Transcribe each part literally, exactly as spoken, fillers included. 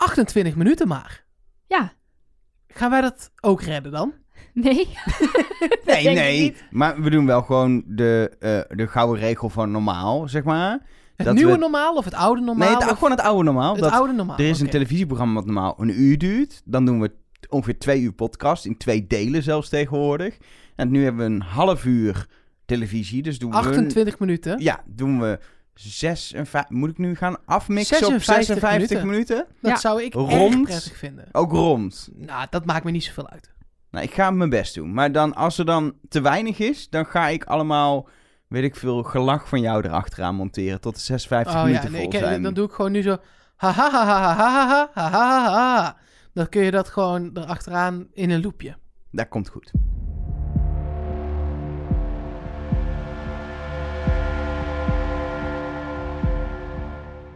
achtentwintig minuten maar. Ja. Gaan wij dat ook redden dan? Nee. nee, nee. Maar we doen wel gewoon de, uh, de gouden regel van normaal, zeg maar. Het dat nieuwe we... normaal of het oude normaal? Nee, het, of... gewoon het oude normaal. Het dat oude normaal. Er is okay. een televisieprogramma wat normaal een uur duurt. Dan doen we ongeveer twee uur podcast. In twee delen zelfs tegenwoordig. En nu hebben we een half uur televisie. Dus doen achtentwintig we... minuten? Ja, doen we... zesenvijftig, moet ik nu gaan afmixen zesenvijftig op zesenvijftig minuten? minuten? Dat ja. zou ik rond, erg prettig vinden. Ook rond. Nou, dat maakt me niet zoveel uit. Nou, ik ga mijn best doen. Maar dan, als er dan te weinig is, dan ga ik allemaal, weet ik veel, gelach van jou erachteraan monteren. Tot de zesenvijftig oh, minuten ja, nee, vol ik, zijn. Dan doe ik gewoon nu zo, ha ha ha ha ha ha ha ha. Dan kun je dat gewoon erachteraan in een loopje. Dat komt goed.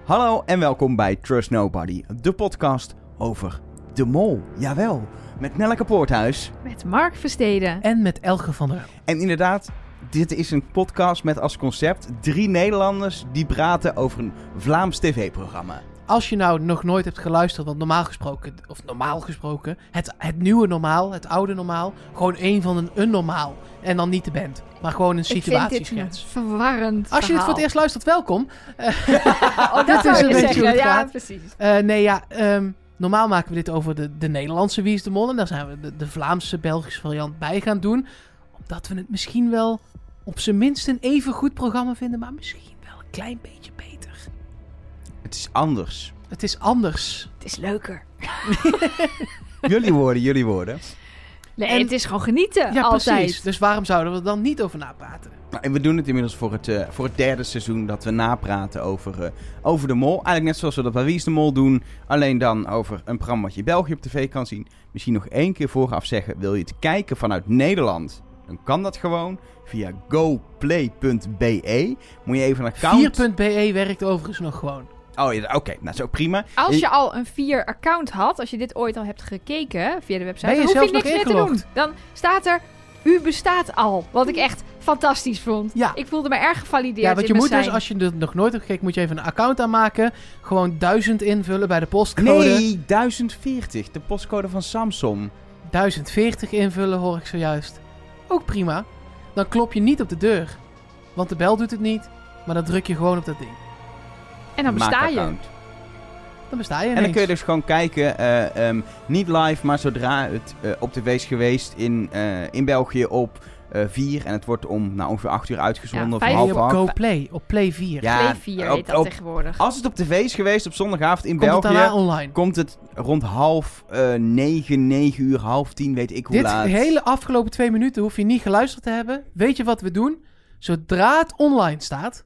Hallo en welkom bij Trust Nobody, de podcast over De Mol. Jawel, met Nelleke Poorthuis. Met Mark Versteden. En met Elger van der Hoen. En inderdaad, dit is een podcast met als concept drie Nederlanders die praten over een Vlaams tv-programma. Als je nou nog nooit hebt geluisterd, want normaal gesproken, of normaal gesproken, het, het nieuwe normaal, het oude normaal, gewoon één van een een normaal. En dan niet de band, maar gewoon een situatieschets. Ik vind dit een verwarrend verhaal. Als je het voor het eerst luistert, welkom. oh, dat is een beetje hoe het gaat. Ja, precies. Uh, nee, ja, um, normaal maken we dit over de, de Nederlandse Wie is de Mol. En daar zijn we de, de Vlaamse, Belgische variant bij gaan doen. Omdat we het misschien wel op zijn minst een even goed programma vinden, maar misschien wel een klein beetje beter. Het is anders. Het is anders. Het is leuker. jullie woorden, jullie woorden. Nee, en het is gewoon genieten. Ja, altijd. Precies. Dus waarom zouden we er dan niet over napraten? Nou, en we doen het inmiddels voor het, uh, voor het derde seizoen dat we napraten over, uh, over de Mol. Eigenlijk net zoals we dat bij Wie is de Mol doen. Alleen dan over een programma wat je België op tv kan zien. Misschien nog één keer vooraf zeggen. Wil je het kijken vanuit Nederland? Dan kan dat gewoon via go play punt b e. Moet je even naar account... vier punt b e werkt overigens nog gewoon. Oh ja, oké. Okay. Nou, dat is ook prima. Als je al een vier-account had, als je dit ooit al hebt gekeken via de website, dan hoef je niks meer te doen. Dan staat er, u bestaat al. Wat ik echt fantastisch vond. Ja. Ik voelde me erg gevalideerd. Ja, want je moet zijn. Dus, als je het nog nooit hebt gekeken, moet je even een account aanmaken. Gewoon duizend invullen bij de postcode. Nee, duizend veertig. De postcode van Samsung. duizend veertig invullen, hoor ik zojuist. Ook prima. Dan klop je niet op de deur. Want de bel doet het niet, maar dan druk je gewoon op dat ding. En dan besta je. Dan besta je ineens. En dan kun je dus gewoon kijken, uh, um, niet live, maar zodra het uh, op tv is geweest in, uh, in België op uh, Vier. En het wordt om nou, ongeveer acht uur uitgezonden. Ja, of half op acht. GoPlay, op Play vier. Ja, Play vier heet op, dat op, tegenwoordig. Als het op tv is geweest op zondagavond in komt België, het online. Komt het rond half uh, negen, negen uur, half tien, weet ik hoe Dit laat. Dit hele afgelopen twee minuten hoef je niet geluisterd te hebben. Weet je wat we doen? Zodra het online staat,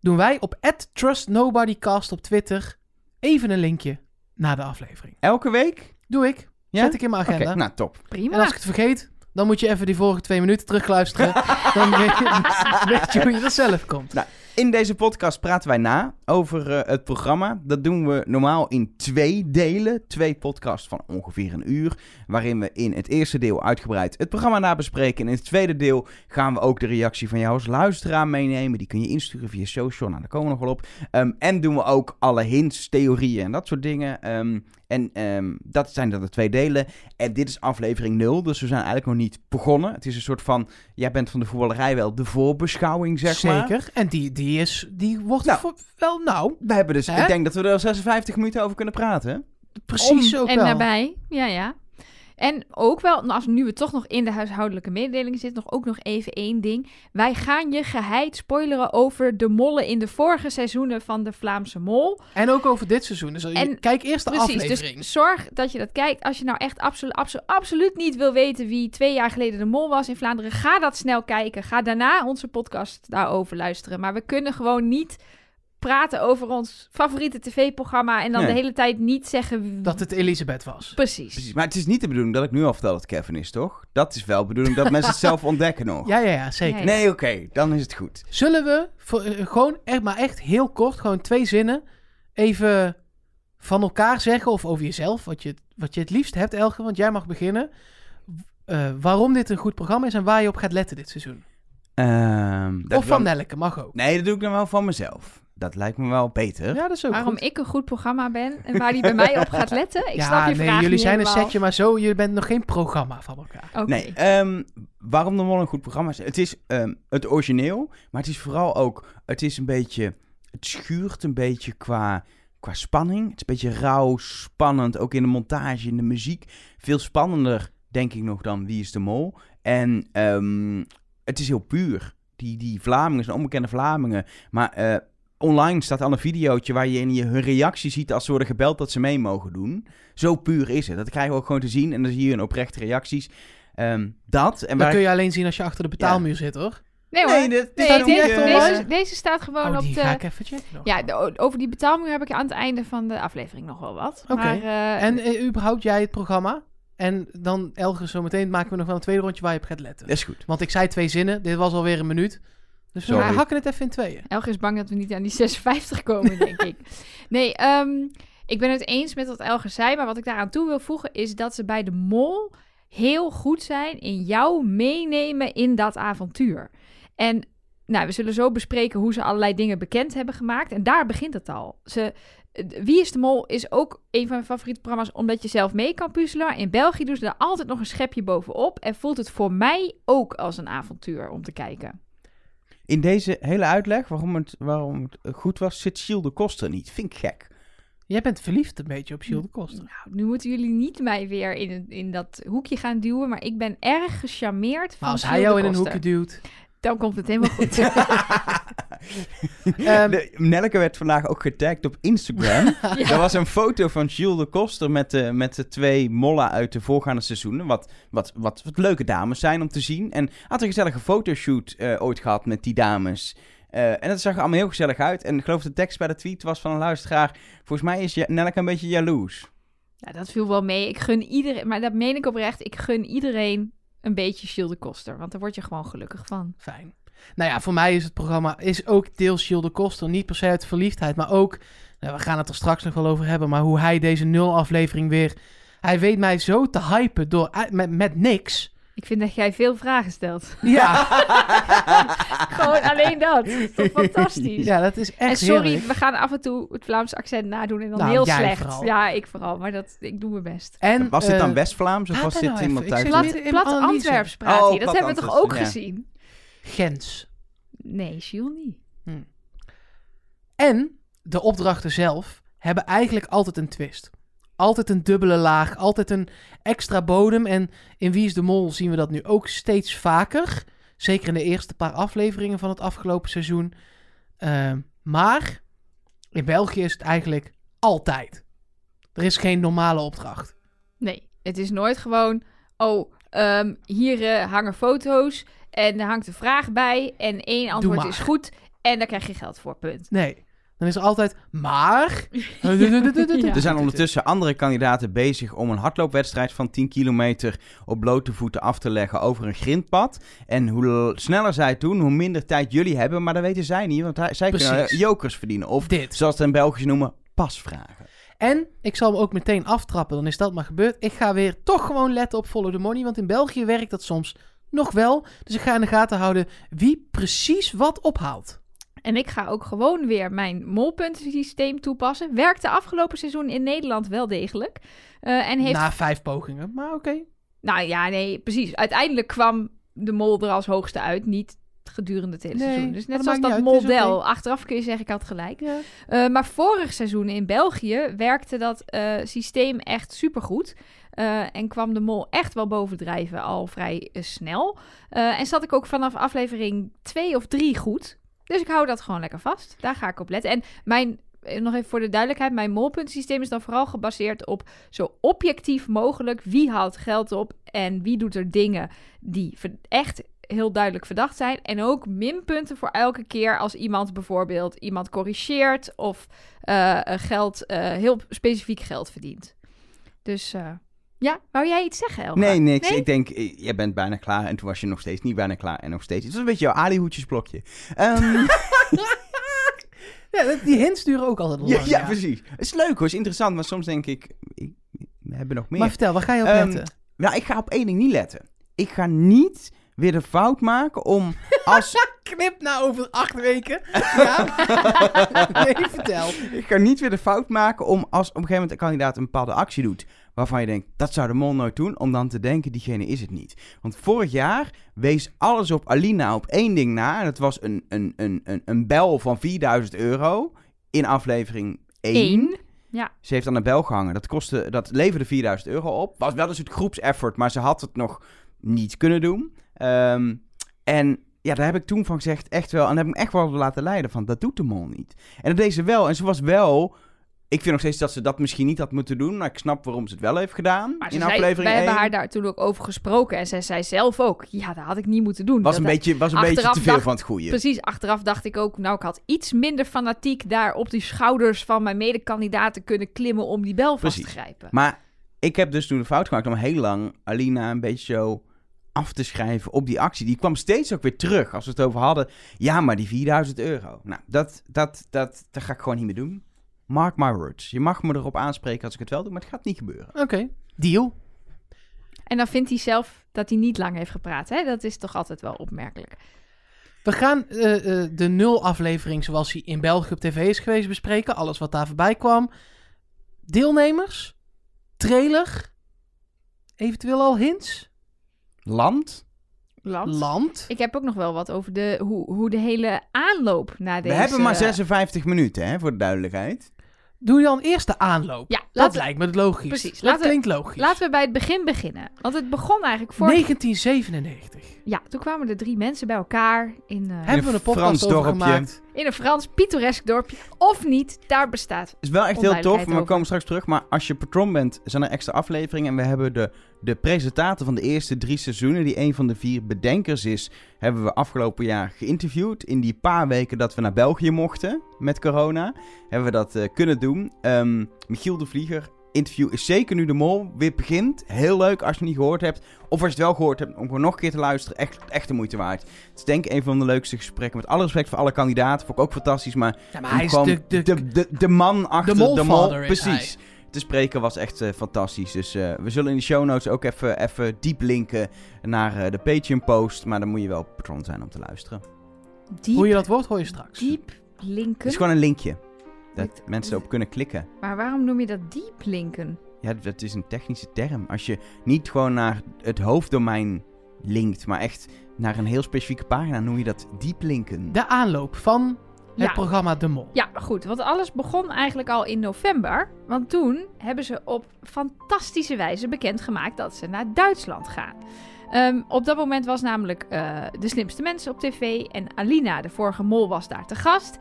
doen wij op at trust nobody cast op Twitter even een linkje naar de aflevering. Elke week? Doe ik. Ja? Zet ik in mijn agenda. Oké, okay, nou top. Prima. En als ik het vergeet, dan moet je even die vorige twee minuten terugluisteren. Dan weet je, weet je hoe je er zelf komt. Nou, in deze podcast praten wij na over uh, het programma. Dat doen we normaal in twee delen. Twee podcasts van ongeveer een uur. Waarin we in het eerste deel uitgebreid het programma nabespreken. En in het tweede deel gaan we ook de reactie van jou als luisteraar meenemen. Die kun je insturen via social. Nou, daar komen we nog wel op. Um, en doen we ook alle hints, theorieën en dat soort dingen. Um, en um, dat zijn dan de twee delen. En dit is aflevering nul. Dus we zijn eigenlijk nog niet begonnen. Het is een soort van, jij bent van de voetballerij wel de voorbeschouwing, zeg Zeker. Maar. Zeker. En die, die Die, is, die wordt nou, voor, wel nou. We hebben dus, hè? Ik denk dat we er al zesenvijftig minuten over kunnen praten. Precies. Om, ook en wel. Daarbij, ja, ja. En ook wel, nou, als nu we toch nog in de huishoudelijke mededeling zitten, nog ook nog even één ding. Wij gaan je geheid spoileren over de mollen in de vorige seizoenen van de Vlaamse Mol. En ook over dit seizoen. Dus en, kijk eerst de precies, aflevering. Dus zorg dat je dat kijkt. Als je nou echt absolu- absolu- absoluut niet wil weten wie twee jaar geleden de mol was in Vlaanderen, ga dat snel kijken. Ga daarna onze podcast daarover luisteren. Maar we kunnen gewoon niet praten over ons favoriete tv-programma en dan nee. de hele tijd niet zeggen dat het Elisabeth was. Precies. Precies. Maar het is niet de bedoeling dat ik nu al vertel dat Kevin is, toch? Dat is wel de bedoeling dat mensen het zelf ontdekken nog. Ja, ja, ja, zeker. Ja, ja. Nee, oké, okay, dan is het goed. Zullen we voor, uh, gewoon echt, maar echt heel kort, gewoon twee zinnen even van elkaar zeggen of over jezelf, wat je, wat je het liefst hebt, Elge, want jij mag beginnen. Uh, waarom dit een goed programma is en waar je op gaat letten dit seizoen. Um, of van Nelleke, mag ook. Nee, dat doe ik dan wel van mezelf. dat lijkt me wel beter. Ja, dat is ook waarom goed. Ik een goed programma ben en waar die bij mij op gaat letten. Ik ja, snap je nee, vraag jullie zijn helemaal een setje, maar zo, jullie bent nog geen programma van elkaar. Okay. Nee, um, waarom De Mol een goed programma is? Het is um, het origineel, maar het is vooral ook, het is een beetje, het schuurt een beetje qua, qua spanning. Het is een beetje rauw, spannend, ook in de montage, in de muziek. Veel spannender, denk ik nog, dan Wie is de Mol. En um, het is heel puur. Die, die Vlamingen zijn onbekende Vlamingen, maar... Uh, online staat al een videootje waar je in je hun reactie ziet als ze worden gebeld dat ze mee mogen doen. Zo puur is het. Dat krijgen we ook gewoon te zien. En dan zie je hun oprechte reacties. Um, dat. En dat kun je alleen zien als je achter de betaalmuur ja. zit, hoor. Nee, hoor. Nee, dit, dit nee, deze, echt deze, deze staat gewoon oh, op die de... ga ik even checken. Ja, de, over die betaalmuur heb ik aan het einde van de aflevering nog wel wat. Okay. Maar, uh, en uh, überhaupt jij het programma? En dan, Elger, zo meteen maken we nog wel een tweede rondje waar je op gaat letten. Dat is goed. Want ik zei twee zinnen. Dit was alweer een minuut. Dus we hakken het even in tweeën. Elger is bang dat we niet aan die zesenvijftig komen, denk ik. Nee, um, ik ben het eens met wat Elger zei. Maar wat ik daaraan toe wil voegen is dat ze bij De Mol heel goed zijn in jou meenemen in dat avontuur. En nou, we zullen zo bespreken hoe ze allerlei dingen bekend hebben gemaakt. En daar begint het al. Ze... Wie is de Mol is ook een van mijn favoriete programma's omdat je zelf mee kan puzzelen. In België doen ze daar altijd nog een schepje bovenop. En voelt het voor mij ook als een avontuur om te kijken. In deze hele uitleg waarom het, waarom het goed was, zit Gilles De Coster niet. Vind ik gek. Jij bent verliefd een beetje op Gilles De Coster. Nou, nu moeten jullie niet mij weer in, in dat hoekje gaan duwen. Maar ik ben erg gecharmeerd van Gilles De Coster. Als hij jou in een hoekje duwt... Dan komt het helemaal goed. um, de, Nelleke werd vandaag ook getagd op Instagram. Ja. Er was een foto van Gilles De Coster met de, met de twee mollen uit de voorgaande seizoenen. Wat, wat, wat, wat leuke dames zijn om te zien. En had een gezellige fotoshoot uh, ooit gehad met die dames. Uh, en dat zag er allemaal heel gezellig uit. En ik geloof de tekst bij de tweet was van een luisteraar. Volgens mij is Nelleke een beetje jaloers. Ja, dat viel wel mee. Ik gun iedereen, maar dat meen ik oprecht. Ik gun iedereen... een beetje Gilles De Coster, want daar word je gewoon gelukkig van. Fijn. Nou ja, voor mij is het programma is ook deels Gilles De Coster. Niet per se uit verliefdheid, maar ook... Nou, we gaan het er straks nog wel over hebben, maar hoe hij deze nul aflevering weer... Hij weet mij zo te hypen door, met, met niks... Ik vind dat jij veel vragen stelt. Ja. Gewoon alleen dat. dat fantastisch. Ja, dat is echt En sorry, heerlijk. We gaan af en toe het Vlaams accent nadoen en dan nou, heel slecht. Vooral. Ja, ik vooral, maar dat, ik doe mijn best. En, was uh, dit dan West-Vlaams of was dit nou iemand thuis? Plat, plat Antwerps praat oh, hier. Dat hebben we toch ook ja. gezien? Gens. Nee, Gilles niet. Hmm. En de opdrachten zelf hebben eigenlijk altijd een twist. Altijd een dubbele laag, altijd een extra bodem. En in Wie is de Mol zien we dat nu ook steeds vaker. Zeker in de eerste paar afleveringen van het afgelopen seizoen. Uh, maar in België is het eigenlijk altijd. Er is geen normale opdracht. Nee, het is nooit gewoon... Oh, um, hier uh, hangen foto's en er hangt een vraag bij... en één antwoord is goed en daar krijg je geld voor, punt. Nee. Dan is er altijd, maar... Ja. Er zijn ondertussen andere kandidaten bezig om een hardloopwedstrijd van tien kilometer op blote voeten af te leggen over een grindpad. En hoe sneller zij het doen, hoe minder tijd jullie hebben. Maar dat weten zij niet, want zij Precies. kunnen jokers verdienen. Of dit. Zoals het in België noemen, pasvragen. En ik zal hem ook meteen aftrappen, dan is dat maar gebeurd. Ik ga weer toch gewoon letten op Follow the Money, want in België werkt dat soms nog wel. Dus ik ga in de gaten houden wie precies wat ophaalt. En ik ga ook gewoon weer mijn molpuntensysteem toepassen. Werkte afgelopen seizoen in Nederland wel degelijk. Uh, en heeft... Na vijf pogingen, maar oké. Okay. Nou ja, nee, precies. Uiteindelijk kwam de mol er als hoogste uit. Niet gedurende het hele nee, seizoen. Dus net dat zoals dat model. Okay. Achteraf kun je zeggen, ik had gelijk. Ja. Uh, maar vorig seizoen in België werkte dat uh, systeem echt supergoed. Uh, en kwam de mol echt wel bovendrijven al vrij uh, snel. Uh, en zat ik ook vanaf aflevering twee of drie goed... Dus ik hou dat gewoon lekker vast. Daar ga ik op letten. En mijn, nog even voor de duidelijkheid, mijn molpuntensysteem is dan vooral gebaseerd op zo objectief mogelijk wie haalt geld op en wie doet er dingen die echt heel duidelijk verdacht zijn. En ook minpunten voor elke keer als iemand bijvoorbeeld iemand corrigeert of uh, geld, uh, heel specifiek geld verdient. Dus... Uh... Ja, wou jij iets zeggen, Elma? Nee, niks. Nee? Ik denk, jij bent bijna klaar en toen was je nog steeds niet bijna klaar en nog steeds. Het was een beetje jouw Ali-hoedjesblokje. Um... ja, die hints duren ook altijd lang. Ja, ja, ja, precies. Het is leuk hoor, is interessant, maar soms denk ik, we hebben nog meer. Maar vertel, waar ga je op um, letten? Nou, ik ga op één ding niet letten. Ik ga niet weer de fout maken om als... Knip nou over acht weken. Ja. Nee, vertel. Ik ga niet weer de fout maken om als op een gegeven moment een kandidaat een bepaalde actie doet... waarvan je denkt, dat zou de mol nooit doen... om dan te denken, diegene is het niet. Want vorig jaar wees alles op Alina op één ding na... en dat was een, een, een, een, een bel van vierduizend euro in aflevering één... Ja. Ze heeft aan de bel gehangen. Dat kostte, dat leverde vierduizend euro op. Was wel een soort groepseffort, maar ze had het nog niet kunnen doen. Um, en ja, daar heb ik toen van gezegd, echt wel... en heb ik me echt wel laten leiden van, dat doet de mol niet. En dat deed ze wel. En ze was wel... Ik vind nog steeds dat ze dat misschien niet had moeten doen... maar ik snap waarom ze het wel heeft gedaan maar in ze aflevering zei, wij één. Wij hebben haar daar toen ook over gesproken... en zij zei zelf ook... ja, dat had ik niet moeten doen. Was dat een beetje, was een beetje te veel dacht, van het goede. Precies, achteraf dacht ik ook... nou, ik had iets minder fanatiek... daar op die schouders van mijn medekandidaten kunnen klimmen... om die bel precies. vast te grijpen. Maar ik heb dus toen de fout gemaakt... om heel lang Alina een beetje zo... af te schrijven op die actie. Die kwam steeds ook weer terug als we het over hadden. Ja, maar die vierduizend euro. Nou, dat, dat, dat, dat ga ik gewoon niet meer doen. Mark my words. Je mag me erop aanspreken als ik het wel doe, maar het gaat niet gebeuren. Oké, okay. Deal. En dan vindt hij zelf dat hij niet lang heeft gepraat. Hè? Dat is toch altijd wel opmerkelijk. We gaan uh, uh, de nul aflevering zoals hij in België op tv is geweest bespreken. Alles wat daar voorbij kwam. Deelnemers. Trailer. Eventueel al hints. Land. Land. Land. Ik heb ook nog wel wat over de, hoe, hoe de hele aanloop naar deze... We hebben maar zesenvijftig minuten, hè, voor de duidelijkheid. Doe dan eerst de aanloop. Ja, dat we... lijkt me logisch. Precies. Dat we... klinkt logisch. Laten we bij het begin beginnen. Want het begon eigenlijk voor... negentien zevenennegentig. Ja, toen kwamen er drie mensen bij elkaar. In, uh... hebben in we een podcast over gemaakt. In een Frans pittoresk dorpje. Of niet, daar bestaat. Het is wel echt heel tof, maar we komen straks terug. Maar als je patron bent, zijn er extra afleveringen. En we hebben de, de presentator van de eerste drie seizoenen... die een van de vier bedenkers is... hebben we afgelopen jaar geïnterviewd. In die paar weken dat we naar België mochten met corona... hebben we dat uh, kunnen doen. Um, Michiel Devlieger... interview is zeker nu de mol weer begint. Heel leuk als je het niet gehoord hebt. Of als je het wel gehoord hebt, om gewoon nog een keer te luisteren. Echt, echt de moeite waard. Het is denk ik een van de leukste gesprekken. Met alle respect voor alle kandidaten. Vond ik ook fantastisch. Maar, ja, maar hij is de, de, de, de, de man achter de, de mol. Precies. Hij. Te spreken was echt uh, fantastisch. Dus uh, we zullen in de show notes ook even, even diep linken naar uh, de Patreon post. Maar dan moet je wel patron zijn om te luisteren. Diep, hoe je dat woord hoor je straks. Diep linken? Het is gewoon een linkje. Dat mensen erop kunnen klikken. Maar waarom noem je dat diep linken? Ja, dat is een technische term. Als je niet gewoon naar het hoofddomein linkt, maar echt naar een heel specifieke pagina, noem je dat diep linken. De aanloop van het ja. programma De Mol. Ja, goed. Want alles begon eigenlijk al in november. Want toen hebben ze op fantastische wijze bekendgemaakt dat ze naar Duitsland gaan. Um, op dat moment was namelijk uh, de slimste mensen op tv. En Alina, de vorige mol, was daar te gast.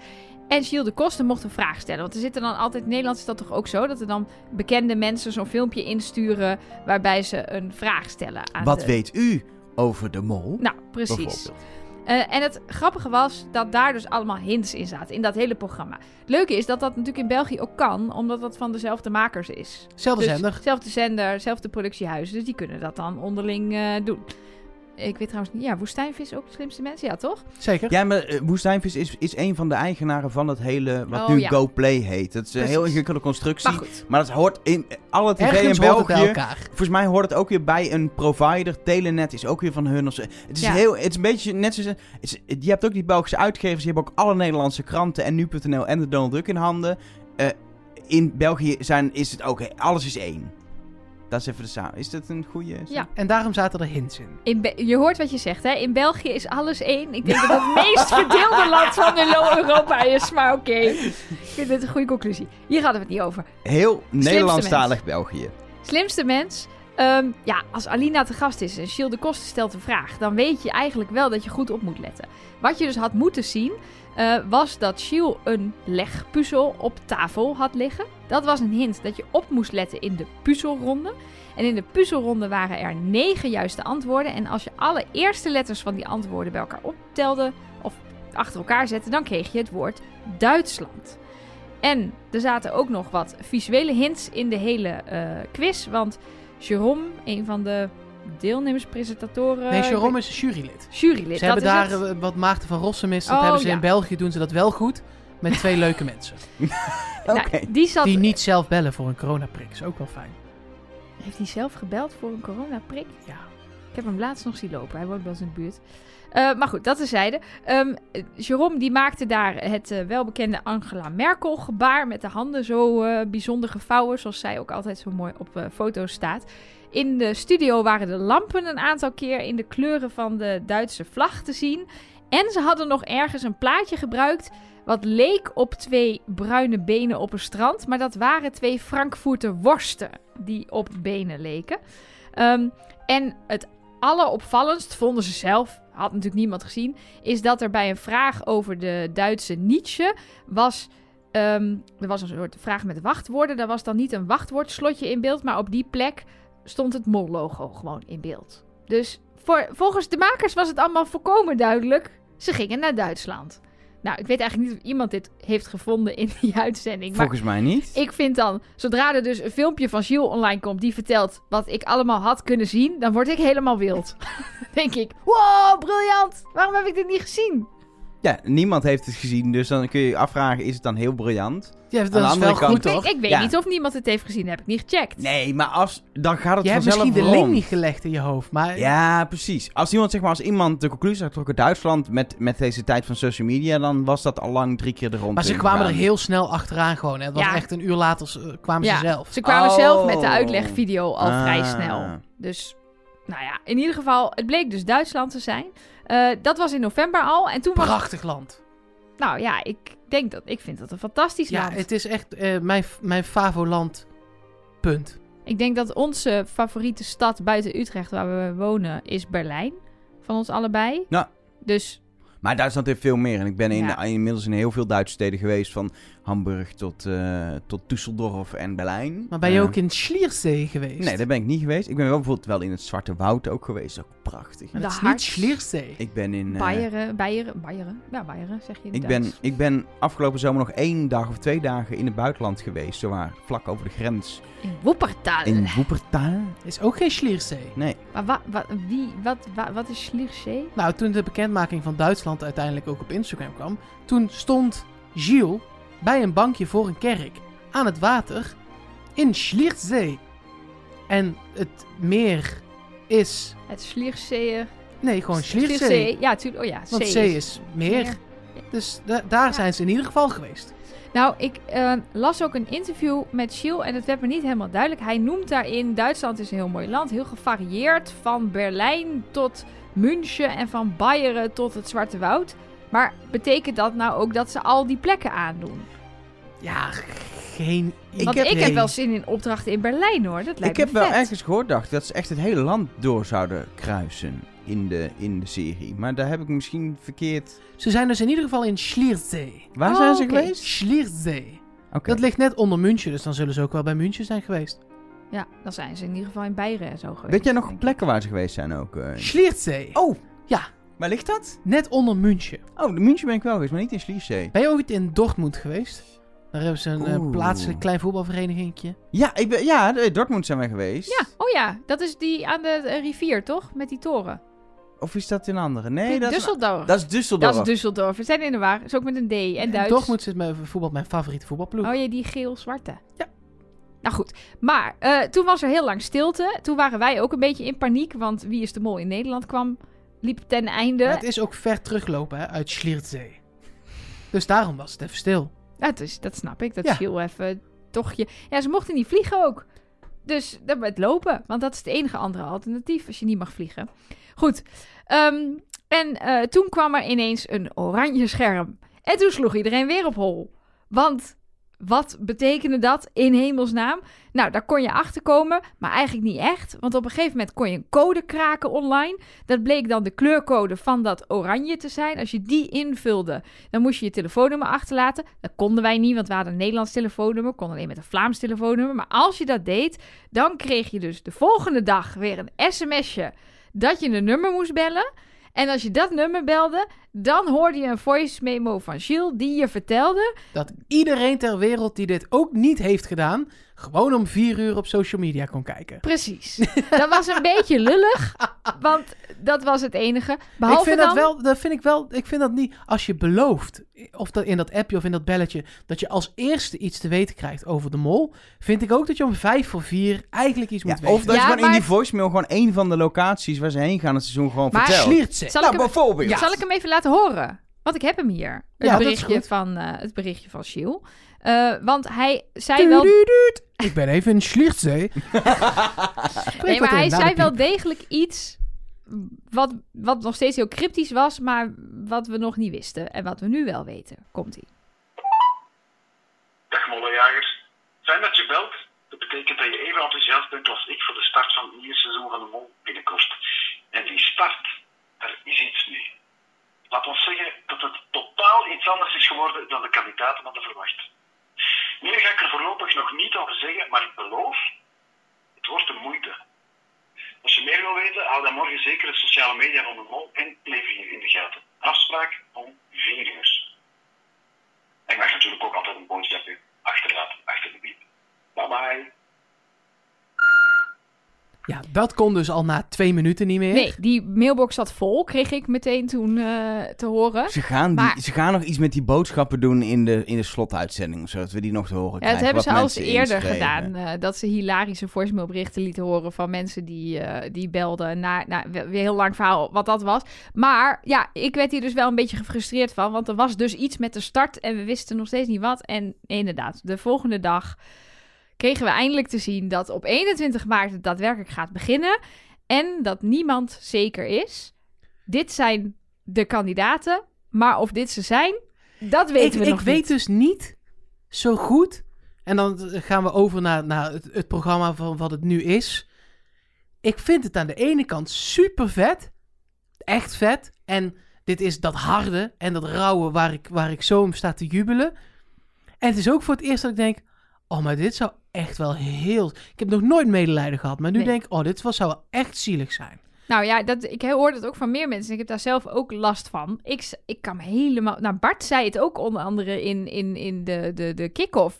En Gilles De Coster mocht een vraag stellen. Want er zitten dan altijd... In Nederland is dat toch ook zo? Dat er dan bekende mensen zo'n filmpje insturen... waarbij ze een vraag stellen aan Wat de... weet u over de mol? Nou, precies. Uh, en het grappige was dat daar dus allemaal hints in zaten. In dat hele programma. Het leuke is dat dat natuurlijk in België ook kan. Omdat dat van dezelfde makers is. Zelfde dus zender. Zelfde zender, zelfde productiehuis. Dus die kunnen dat dan onderling uh, doen. Ik weet trouwens niet. Ja, Woestijnvis ook de slimste mensen. Ja, toch? Zeker. Ja, maar Woestijnvis is, is een van de eigenaren van het hele... wat oh, nu ja. GoPlay heet. Dat is precies. Een heel ingewikkelde constructie. Maar, maar dat hoort in... Alle tv ergens in België... Volgens mij hoort het ook weer bij een provider. Telenet is ook weer van hun. Het is, ja. heel, het is een beetje net zoals... Is, je hebt ook die Belgische uitgevers. Je hebt ook alle Nederlandse kranten. En nu punt n l en de Donald Duck in handen. Uh, in België zijn, is het ook... Alles is één. Dat is even de samen. Is dat een goede... Ja. En daarom zaten er hints in. in Be- je hoort wat je zegt, hè? In België is alles één. Ik denk dat het meest verdeelde land van de Europa is. Maar oké. Okay. Ik vind dit een goede conclusie. Hier hadden we het niet over. Heel Nederlandstalig België. Slimste mens. Um, ja, als Alina te gast is en Gilles De Coster stelt een vraag... dan weet je eigenlijk wel dat je goed op moet letten. Wat je dus had moeten zien... Uh, was dat Gilles een legpuzzel op tafel had liggen. Dat was een hint dat je op moest letten in de puzzelronde. En in de puzzelronde waren er negen juiste antwoorden. En als je alle eerste letters van die antwoorden bij elkaar optelde... of achter elkaar zette, dan kreeg je het woord Duitsland. En er zaten ook nog wat visuele hints in de hele uh, quiz. Want Jérôme, een van de... deelnemers, presentatoren... Nee, Jérôme is een jurylid. Jurylid, Ze dat hebben daar het... wat Maarten van Rossum is. Dat oh, hebben ze ja. in België, doen ze dat wel goed. Met twee leuke mensen. Okay. Nou, die, zat... die niet zelf bellen voor een coronaprik. Is ook wel fijn. Heeft hij zelf gebeld voor een coronaprik? Ja. Ik heb hem laatst nog zien lopen. Hij woont bij ons in de buurt. Uh, maar goed, dat terzijde. Um, Jerome die maakte daar het uh, welbekende Angela Merkel gebaar. Met de handen zo uh, bijzonder gevouwen. Zoals zij ook altijd zo mooi op uh, foto's staat. In de studio waren de lampen een aantal keer in de kleuren van de Duitse vlag te zien. En ze hadden nog ergens een plaatje gebruikt. Wat leek op twee bruine benen op een strand. Maar dat waren twee Frankfurter worsten die op benen leken. Um, en het alleropvallendst vonden ze zelf, had natuurlijk niemand gezien, is dat er bij een vraag over de Duitse Nietzsche was, um, er was een soort vraag met wachtwoorden. Daar was dan niet een wachtwoordslotje in beeld, maar op die plek stond het Mol-logo gewoon in beeld. Dus voor, volgens de makers was het allemaal volkomen duidelijk. Ze gingen naar Duitsland. Nou, ik weet eigenlijk niet of iemand dit heeft gevonden in die uitzending. Volgens maar mij niet. Ik vind dan, zodra er dus een filmpje van Gilles online komt die vertelt wat ik allemaal had kunnen zien, dan word ik helemaal wild. Denk ik, wow, briljant! Waarom heb ik dit niet gezien? Ja, niemand heeft het gezien, dus dan kun je je afvragen, is het dan heel briljant? Ja, dat aan de is wel kant, goed, toch? Ik, ik weet ja. niet of niemand het heeft gezien, heb ik niet gecheckt. Nee, maar als, dan gaat het je vanzelf rond. Je hebt misschien de link niet gelegd in je hoofd, maar... Ja, precies. Als iemand, zeg maar, als iemand de conclusie had getrokken, Duitsland met, met deze tijd van social media, dan was dat al lang drie keer de rond. Maar ze kwamen gaan. er heel snel achteraan gewoon. Hè? Het was ja. echt een uur later uh, kwamen ja. ze zelf. Ze kwamen oh. zelf met de uitlegvideo al ah. vrij snel. Dus, nou ja, in ieder geval, het bleek dus Duitsland te zijn. Uh, dat was in november al. En toen Prachtig was... land. Nou ja, ik denk dat... Ik vind dat een fantastisch ja, land. Ja, het is echt uh, mijn, mijn favoland. Punt. Ik denk dat onze favoriete stad buiten Utrecht, waar we wonen, is Berlijn. Van ons allebei. Ja. Dus... Maar Duitsland heeft veel meer. En ik ben in, ja. inmiddels in heel veel Duitse steden geweest. Van Hamburg tot, uh, tot Düsseldorf en Berlijn. Maar ben je uh, ook in Schliersee geweest? Nee, daar ben ik niet geweest. Ik ben wel bijvoorbeeld wel in het Zwarte Woud ook geweest. Ook prachtig. Dat is niet Schliersee. Ik ben in... Uh, Bayern, Bayern, Bayern. Ja, Bayern zeg je in ik ben, ik ben afgelopen zomer nog één dag of twee dagen in het buitenland geweest. Zowaar, vlak over de grens. In Wuppertal. In Wuppertal. Is ook geen Schliersee. Nee. Maar wa, wa, wie, wat, wa, wat is Schliersee? Nou, toen de bekendmaking van Duitsland uiteindelijk ook op Instagram kwam, toen stond Gilles bij een bankje voor een kerk aan het water in Schliersee. En het meer is... Het Schliersee... Nee, gewoon Schliersee. Schliersee. Ja, tuurlijk. Oh ja, want zee is meer. meer. Dus da- daar ja. zijn ze in ieder geval geweest. Nou, ik uh, las ook een interview met Gilles en het werd me niet helemaal duidelijk. Hij noemt daarin, Duitsland is een heel mooi land, heel gevarieerd, van Berlijn tot München en van Bayern tot het Zwarte Woud. Maar betekent dat nou ook dat ze al die plekken aandoen? Ja, geen... Ik Want heb ik geen... heb wel zin in opdrachten in Berlijn, hoor. Dat lijkt ik me heb vet. Wel ergens gehoord, dacht dat ze echt het hele land door zouden kruisen in de, in de serie. Maar daar heb ik misschien verkeerd... Ze zijn dus in ieder geval in Schliersee. Waar oh, zijn ze okay. geweest? Schliersee. Okay. Dat ligt net onder München, dus dan zullen ze ook wel bij München zijn geweest. Ja, dan zijn ze in ieder geval in Beieren en zo geweest. Weet jij nog plekken waar ze geweest zijn ook? Uh... Schliersee. Oh, ja. Waar ligt dat? Net onder München. Oh, de München ben ik wel geweest, maar niet in Schliersee. Ben je ooit in Dortmund geweest? Daar hebben ze een uh, plaatselijk klein voetbalverenigingje. Ja, ik ben, ja, Dortmund zijn wij geweest. Ja, oh ja. Dat is die aan de uh, rivier, toch? Met die toren. Of is dat een andere? Nee, dat is Düsseldorf. Dat is Düsseldorf. Dat is Düsseldorf. We zijn in de war. Dat is ook met een D en ja, Duits. Dortmund zit met voetbal mijn favoriete voetbalploeg. Oh ja, die geel-zwarte. Ja. Nou goed, maar uh, toen was er heel lang stilte. Toen waren wij ook een beetje in paniek, want Wie is de Mol in Nederland kwam, liep ten einde. Maar het is ook ver teruglopen hè, uit Schliersee. Dus daarom was het even stil. Ja, het is, dat snap ik, dat ja. Gilles even tochtje. Ja, ze mochten niet vliegen ook. Dus het lopen, want dat is het enige andere alternatief als je niet mag vliegen. Goed, um, en uh, toen kwam er ineens een oranje scherm. En toen sloeg iedereen weer op hol, want... Wat betekende dat in hemelsnaam? Nou, daar kon je achterkomen, maar eigenlijk niet echt. Want op een gegeven moment kon je een code kraken online. Dat bleek dan de kleurcode van dat oranje te zijn. Als je die invulde, dan moest je je telefoonnummer achterlaten. Dat konden wij niet, want we hadden een Nederlands telefoonnummer. Konden alleen met een Vlaams telefoonnummer. Maar als je dat deed, dan kreeg je dus de volgende dag weer een sms'je dat je een nummer moest bellen. En als je dat nummer belde, dan hoorde je een voice memo van Gilles die je vertelde... dat iedereen ter wereld die dit ook niet heeft gedaan... gewoon om vier uur op social media kon kijken. Precies. Dat was een beetje lullig, want dat was het enige. Behalve ik vind dan... dat wel, dat vind ik wel, ik vind dat niet, als je belooft, of dat in dat appje of in dat belletje, dat je als eerste iets te weten krijgt over de mol, vind ik ook dat je om vijf voor vier eigenlijk iets ja, moet weten. Of dat ja, je gewoon maar... in die voicemail gewoon één van de locaties waar ze heen gaan het seizoen gewoon maar vertelt. Maar Schliersee. Zal, nou, bijvoorbeeld... ja. Zal ik hem even laten horen? Want ik heb hem hier. Het, ja, berichtje, van, uh, het berichtje van Gilles. Uh, want hij zei wel... Ik ben even in Schliersee. Nee, maar hij zei wel degelijk iets... Wat, wat nog steeds heel cryptisch was... maar wat we nog niet wisten. En wat we nu wel weten. Komt-ie. Dag mollenjagers. Fijn dat je belt. Dat betekent dat je even enthousiast bent als ik... voor de start van het nieuwe seizoen van de Mol binnenkort. En die start, daar is iets mee. Laat ons zeggen dat het totaal iets anders is geworden dan de kandidaten hadden verwacht. Meer ga ik er voorlopig nog niet over zeggen, maar ik beloof, het wordt de moeite. Als je meer wil weten, hou dan morgen zeker de sociale media van de Mol en Play vier in de gaten. Afspraak om vier uur. En ik mag natuurlijk ook altijd een boodschapje achterlaten, achter de piep. Bye bye. Ja, dat kon dus al na twee minuten niet meer. Nee, die mailbox zat vol, kreeg ik meteen toen uh, te horen. Ze gaan, die, maar... ze gaan nog iets met die boodschappen doen in de, in de slotuitzending, zodat we die nog te horen krijgen. Ja, dat hebben ze al eerder gedaan, uh, dat ze hilarische voicemailberichten lieten horen van mensen die, uh, die belden. Na, na, weer een heel lang verhaal wat dat was. Maar ja, ik werd hier dus wel een beetje gefrustreerd van, want er was dus iets met de start en we wisten nog steeds niet wat. En inderdaad, de volgende dag... kregen we eindelijk te zien dat op eenentwintig maart het daadwerkelijk gaat beginnen. En dat niemand zeker is. Dit zijn de kandidaten. Maar of dit ze zijn, dat weten ik, we nog ik niet. Ik weet dus niet zo goed. En dan gaan we over naar, naar het, het programma van wat het nu is. Ik vind het aan de ene kant super vet. Echt vet. En dit is dat harde en dat rauwe waar ik, waar ik zo om sta te jubelen. En het is ook voor het eerst dat ik denk... oh, maar dit zou echt wel heel... Ik heb nog nooit medelijden gehad, maar nu nee. denk ik... oh, dit was, zou wel echt zielig zijn. Nou ja, dat, ik hoor dat ook van meer mensen. Ik heb daar zelf ook last van. Ik, ik kan me helemaal... Nou, Bart zei het ook onder andere in, in, in de, de, de kick-off.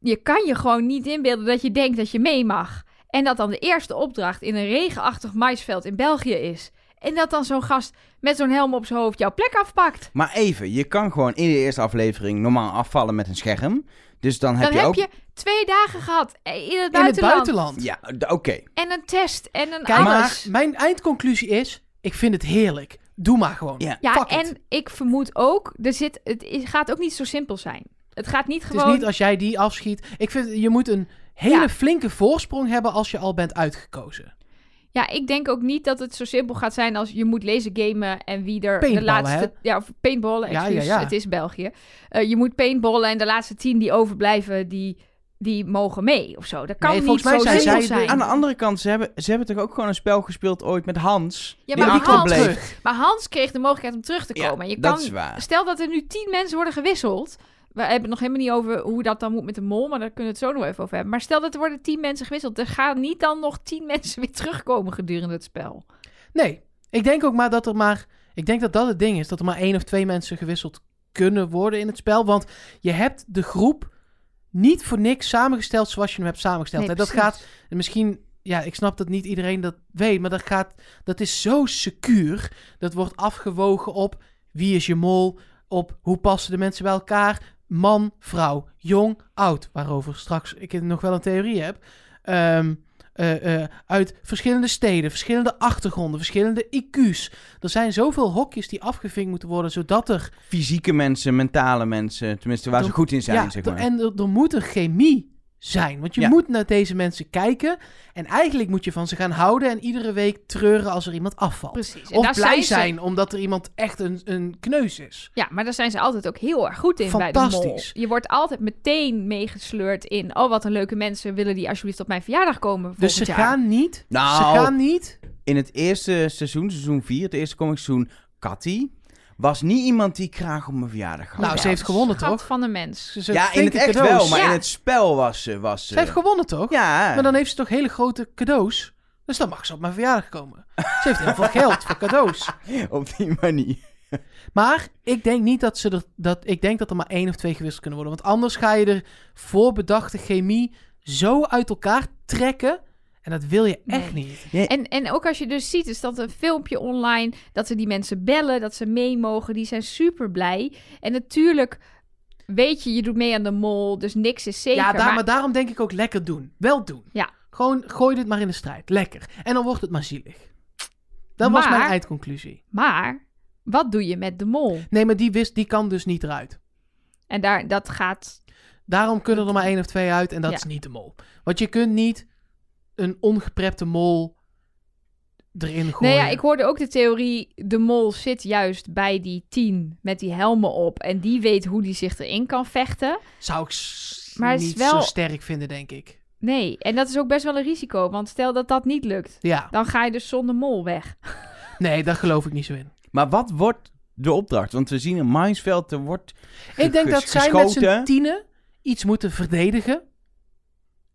Je kan je gewoon niet inbeelden dat je denkt dat je mee mag. En dat dan de eerste opdracht in een regenachtig maisveld in België is... en dat dan zo'n gast met zo'n helm op zijn hoofd jouw plek afpakt. Maar even, je kan gewoon in de eerste aflevering normaal afvallen met een scherm. Dus dan heb, dan je, heb ook... je twee dagen gehad in het in buitenland. In het buitenland. Ja, d- oké. Okay. En een test en een Kijk, alles. Maar mijn eindconclusie is, ik vind het heerlijk. Doe maar gewoon. Yeah. Ja, en it. ik vermoed ook, er zit, het gaat ook niet zo simpel zijn. Het gaat niet gewoon... Het is niet als jij die afschiet. Ik vind, je moet een hele ja. flinke voorsprong hebben als je al bent uitgekozen. Ja, ik denk ook niet dat het zo simpel gaat zijn als je moet lezen gamen en wie er de laatste... Hè? Ja, of paintballen, excuus, ja, ja, ja. Het is België. Uh, je moet paintballen en de laatste tien die overblijven, die, die mogen mee of zo. Dat kan nee, niet zo simpel zijn. zijn. Aan de andere kant, ze hebben, ze hebben toch ook gewoon een spel gespeeld ooit met Hans. Ja, maar, die maar, Hans, bleef. maar Hans kreeg de mogelijkheid om terug te komen. Ja, je dat kan, is waar. Stel dat er nu tien mensen worden gewisseld... We hebben het nog helemaal niet over hoe dat dan moet met de mol, maar daar kunnen we het zo nog even over hebben. Maar stel dat er worden tien mensen gewisseld, er gaan niet dan nog tien mensen weer terugkomen gedurende het spel. Nee, ik denk ook maar dat er maar, ik denk dat dat het ding is, dat er maar één of twee mensen gewisseld kunnen worden in het spel. Want je hebt de groep niet voor niks samengesteld zoals je hem hebt samengesteld. Nee, en dat gaat misschien, ja, ik snap dat niet iedereen dat weet, maar dat gaat, dat is zo secuur. Dat wordt afgewogen op wie is je mol, op hoe passen de mensen bij elkaar. Man, vrouw, jong, oud. Waarover straks ik nog wel een theorie heb. Um, uh, uh, uit verschillende steden, verschillende achtergronden, verschillende I Q's. Er zijn zoveel hokjes die afgevinkt moeten worden, zodat er... fysieke mensen, mentale mensen, tenminste waar er, ze goed in zijn. Ja, zeg maar. er, en er, er moet een chemie zijn. Want je ja. moet naar deze mensen kijken. En eigenlijk moet je van ze gaan houden en iedere week treuren als er iemand afvalt. Precies. Of blij zijn ze... omdat er iemand echt een, een kneus is. Ja, maar daar zijn ze altijd ook heel erg goed in bij de mol. Je wordt altijd meteen meegesleurd in... oh, wat een leuke mensen, willen die alsjeblieft op mijn verjaardag komen? Dus ze jaar. gaan niet... Nou, ze gaan niet... In het eerste seizoen, seizoen vier, het eerste komikseizoen, Cathy... was niet iemand die kraag op mijn verjaardag had. Nou, ze heeft gewonnen, Schat toch? van de mens. Ze ja, in het echt cadeaus. wel, maar ja. in het spel was ze... Was ze... ze heeft gewonnen, toch? Ja. Maar dan heeft ze toch hele grote cadeaus? Dus dan mag ze op mijn verjaardag komen. Ze heeft heel veel geld voor cadeaus. Op die manier. Maar ik denk niet dat ze er... Dat, ik denk dat er maar één of twee gewisseld kunnen worden. Want anders ga je er voorbedachte chemie zo uit elkaar trekken. En dat wil je echt nee. niet. Nee. En, en ook als je dus ziet, er stond een filmpje online dat ze die mensen bellen, dat ze mee mogen. Die zijn super blij. En natuurlijk... Weet je, je doet mee aan de mol, dus niks is zeker. Ja, daar, maar... maar daarom denk ik ook lekker doen. Wel doen. Ja. Gewoon gooi dit maar in de strijd. Lekker. En dan wordt het maar zielig. Dat maar, was mijn eindconclusie. Maar, wat doe je met de mol? Nee, maar die, wist, die kan dus niet eruit. En daar, dat gaat... Daarom kunnen er maar één of twee uit en dat ja. is niet de mol. Want je kunt niet een ongeprepte mol erin gooien. Nee, ja, ik hoorde ook de theorie... de mol zit juist bij die tien... met die helmen op... en die weet hoe die zich erin kan vechten. Zou ik s- maar niet wel... zo sterk vinden, denk ik. Nee, en dat is ook best wel een risico... want stel dat dat niet lukt... Ja. Dan ga je dus zonder mol weg. Nee, daar geloof ik niet zo in. Maar wat wordt de opdracht? Want we zien een Mainsveld... er wordt ge- Ik denk ges- dat zij geschoten. Met z'n tienen... iets moeten verdedigen...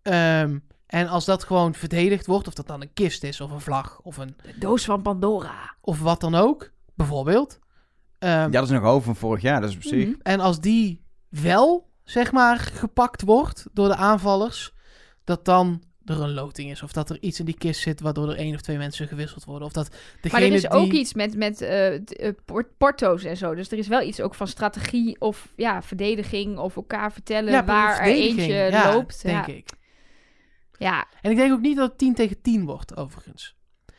Um, en als dat gewoon verdedigd wordt, of dat dan een kist is, of een vlag, of een... De doos van Pandora. Of wat dan ook, bijvoorbeeld. Um, ja, dat is nog over van vorig jaar, dat is op zich. Mm-hmm. En als die wel, zeg maar, gepakt wordt door de aanvallers, dat dan er een loting is. Of dat er iets in die kist zit, waardoor er één of twee mensen gewisseld worden. Of dat degene maar er is die... ook iets met, met uh, porto's en zo. Dus er is wel iets ook van strategie of ja, verdediging, of elkaar vertellen ja, waar er eentje ja, loopt. denk ja. ik. Ja. En ik denk ook niet dat het tien tegen tien wordt, overigens.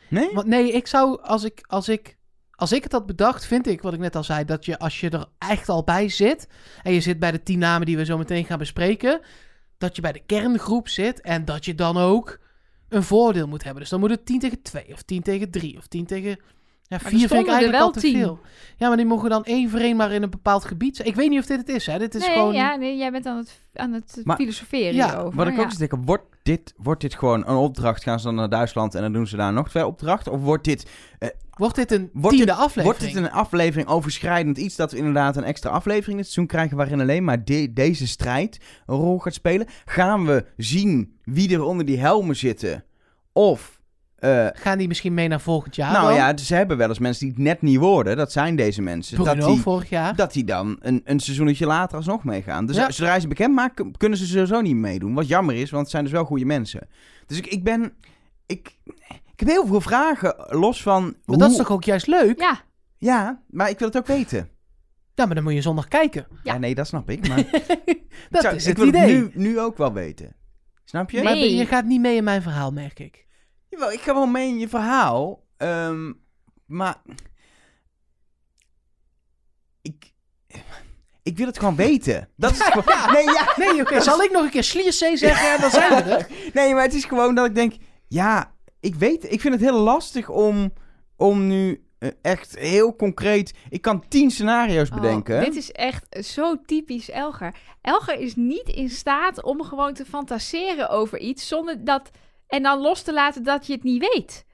Nee? Want nee, ik zou, als ik, als ik, als ik het had bedacht, vind ik, wat ik net al zei, dat je als je er echt al bij zit, en je zit bij de tien namen die we zo meteen gaan bespreken, dat je bij de kerngroep zit en dat je dan ook een voordeel moet hebben. Dus dan moet het tien tegen twee, of tien tegen drie, of tien tegen... Ja, vier vind ik eigenlijk al te veel. Ja, maar die mogen dan één voor één maar in een bepaald gebied zijn. Ik weet niet of dit het is, hè. Dit is nee, gewoon... ja, nee, jij bent aan het, aan het maar, filosoferen ja, hierover. Wat ik ja. ook denk, wordt dit, wordt dit gewoon een opdracht? Gaan ze dan naar Duitsland en dan doen ze daar nog twee opdrachten? Of wordt dit... Eh, wordt dit een wordt tiende dit, aflevering? Wordt dit een aflevering overschrijdend iets dat we inderdaad een extra aflevering dit seizoen krijgen... waarin alleen maar de, deze strijd een rol gaat spelen? Gaan we zien wie er onder die helmen zitten? Of... Uh, Gaan die misschien mee naar volgend jaar? Nou dan? ja, ze hebben wel eens mensen die het net niet worden. Dat zijn deze mensen. Bruno, dat die, vorig jaar. Dat die dan een, een seizoenetje later alsnog meegaan. Dus ja. zodra ze bekend maken, kunnen ze sowieso niet meedoen. Wat jammer is, want het zijn dus wel goede mensen. Dus ik, ik ben... Ik, ik heb heel veel vragen, los van... Maar hoe... dat is toch ook juist leuk? Ja. Ja, maar ik wil het ook weten. Ja, maar dan moet je zondag kijken. Ja, ja nee, dat snap ik. Maar dat zou, is het ik wil idee. Het nu, nu ook wel weten. Snap je? Nee. Maar je gaat niet mee in mijn verhaal, merk ik. Jawel, ik ga wel mee in je verhaal, um, maar ik, ik wil het gewoon weten. Dat is het gewoon... Ja, nee, ja. nee oké. Okay. Zal ik nog een keer Schliersee zeggen? Ja, dan zijn we er. Nee, maar het is gewoon dat ik denk, ja, ik weet, ik vind het heel lastig om, om nu uh, echt heel concreet, ik kan tien scenario's oh, bedenken. Dit is echt zo typisch Elger. Elger is niet in staat om gewoon te fantaseren over iets zonder dat... En dan los te laten dat je het niet weet.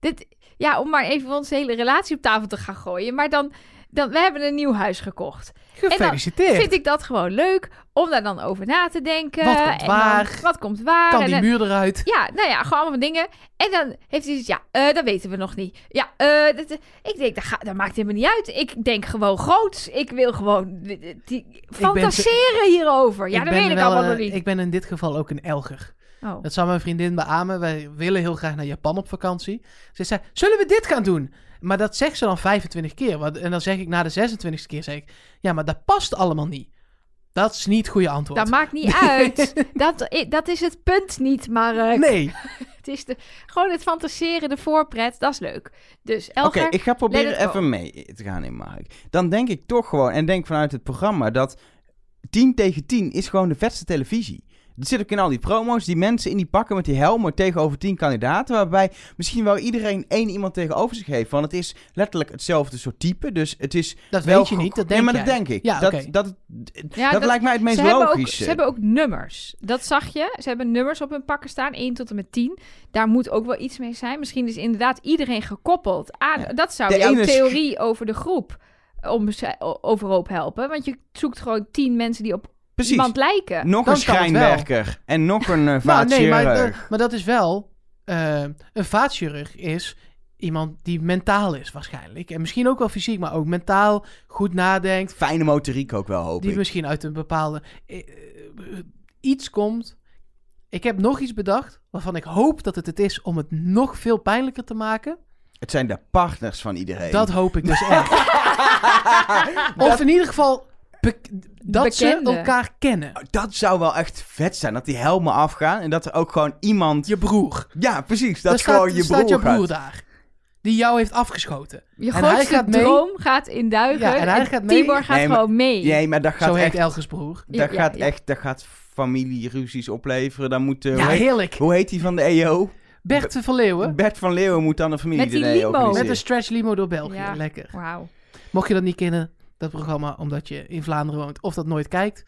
Dit, ja, om maar even onze hele relatie op tafel te gaan gooien. Maar dan, dan we hebben een nieuw huis gekocht. Gefeliciteerd. En dan vind ik dat gewoon leuk om daar dan over na te denken. Wat komt en waar? Dan, wat komt waar? Kan en die muur eruit? Ja, nou ja, gewoon allemaal dingen. En dan heeft hij zoiets, ja, uh, dat weten we nog niet. Ja, uh, dat, uh, ik denk, dat, ga, dat maakt helemaal niet uit. Ik denk gewoon groots. Ik wil gewoon die, die, fantaseren ben, hierover. Ja, dat weet ik wel, allemaal nog niet. Ik ben in dit geval ook een Elger. Oh. Dat zou mijn vriendin beamen. Wij willen heel graag naar Japan op vakantie. Ze zei, zullen we dit gaan doen? Maar dat zegt ze dan vijfentwintig keer. En dan zeg ik na de zesentwintigste keer, zeg ik... Ja, maar dat past allemaal niet. Dat is niet het goede antwoord. Dat maakt niet nee. uit. Dat, dat is het punt niet, Mark. Nee. Het is de, gewoon het fantaseren, de voorpret. Dat is leuk. Dus Elger, Oké, okay, ik ga proberen even mee te gaan in Mark. Dan denk ik toch gewoon, en denk vanuit het programma... dat tien tegen tien is gewoon de vetste televisie. Dat zit ook in al die promo's, die mensen in die pakken met die helmen tegenover tien kandidaten. Waarbij misschien wel iedereen één iemand tegenover zich heeft. Want het is letterlijk hetzelfde soort type. Dus het is dat wel weet je niet, dat denk ik. Nee, maar dat denk ik. Ja, okay. dat, dat, dat, ja, dat, dat lijkt mij het meest ze logische. Hebben ook, ze hebben ook nummers. Dat zag je. Ze hebben nummers op hun pakken staan, één tot en met tien. Daar moet ook wel iets mee zijn. Misschien is inderdaad iedereen gekoppeld aan... Ja. Dat zou de jouw ene... theorie over de groep om, overhoop helpen. Want je zoekt gewoon tien mensen die op... Precies. Iemand lijken. Nog dan een schrijnwerker. En nog een uh, vaatchirurg. Nou, nee, maar, maar dat is wel... Uh, een vaatchirurg is... iemand die mentaal is waarschijnlijk. En misschien ook wel fysiek, maar ook mentaal goed nadenkt. Fijne motoriek ook wel, hoop ik. Die misschien uit een bepaalde... Uh, iets komt. Ik heb nog iets bedacht waarvan ik hoop dat het het is om het nog veel pijnlijker te maken. Het zijn de partners van iedereen. Dat hoop ik dus echt. dat... Of in ieder geval... Be- dat Bekende. Ze elkaar kennen. Dat zou wel echt vet zijn. Dat die helmen afgaan en dat er ook gewoon iemand... Je broer. Ja, precies. Dat is gewoon je broer. Staat je broer gaat. Daar. Die jou heeft afgeschoten. Je en grootste gaat droom mee. Gaat induiken. Ja, en hij en gaat mee. Tibor gaat nee, maar, gewoon mee. Nee, maar dat gaat Zo echt, heet Elgers broer. Dat ja, gaat ja. echt... Dat gaat familieruzies opleveren. Dan moet... Uh, ja, hoe heerlijk. Heet, hoe heet die van de E O? Bert van Leeuwen. Bert van Leeuwen moet dan een familie... Met die limo. Organiseren. Met een stretch limo door België. Ja. Lekker. Wauw. Mocht je dat niet kennen... dat programma, omdat je in Vlaanderen woont of dat nooit kijkt.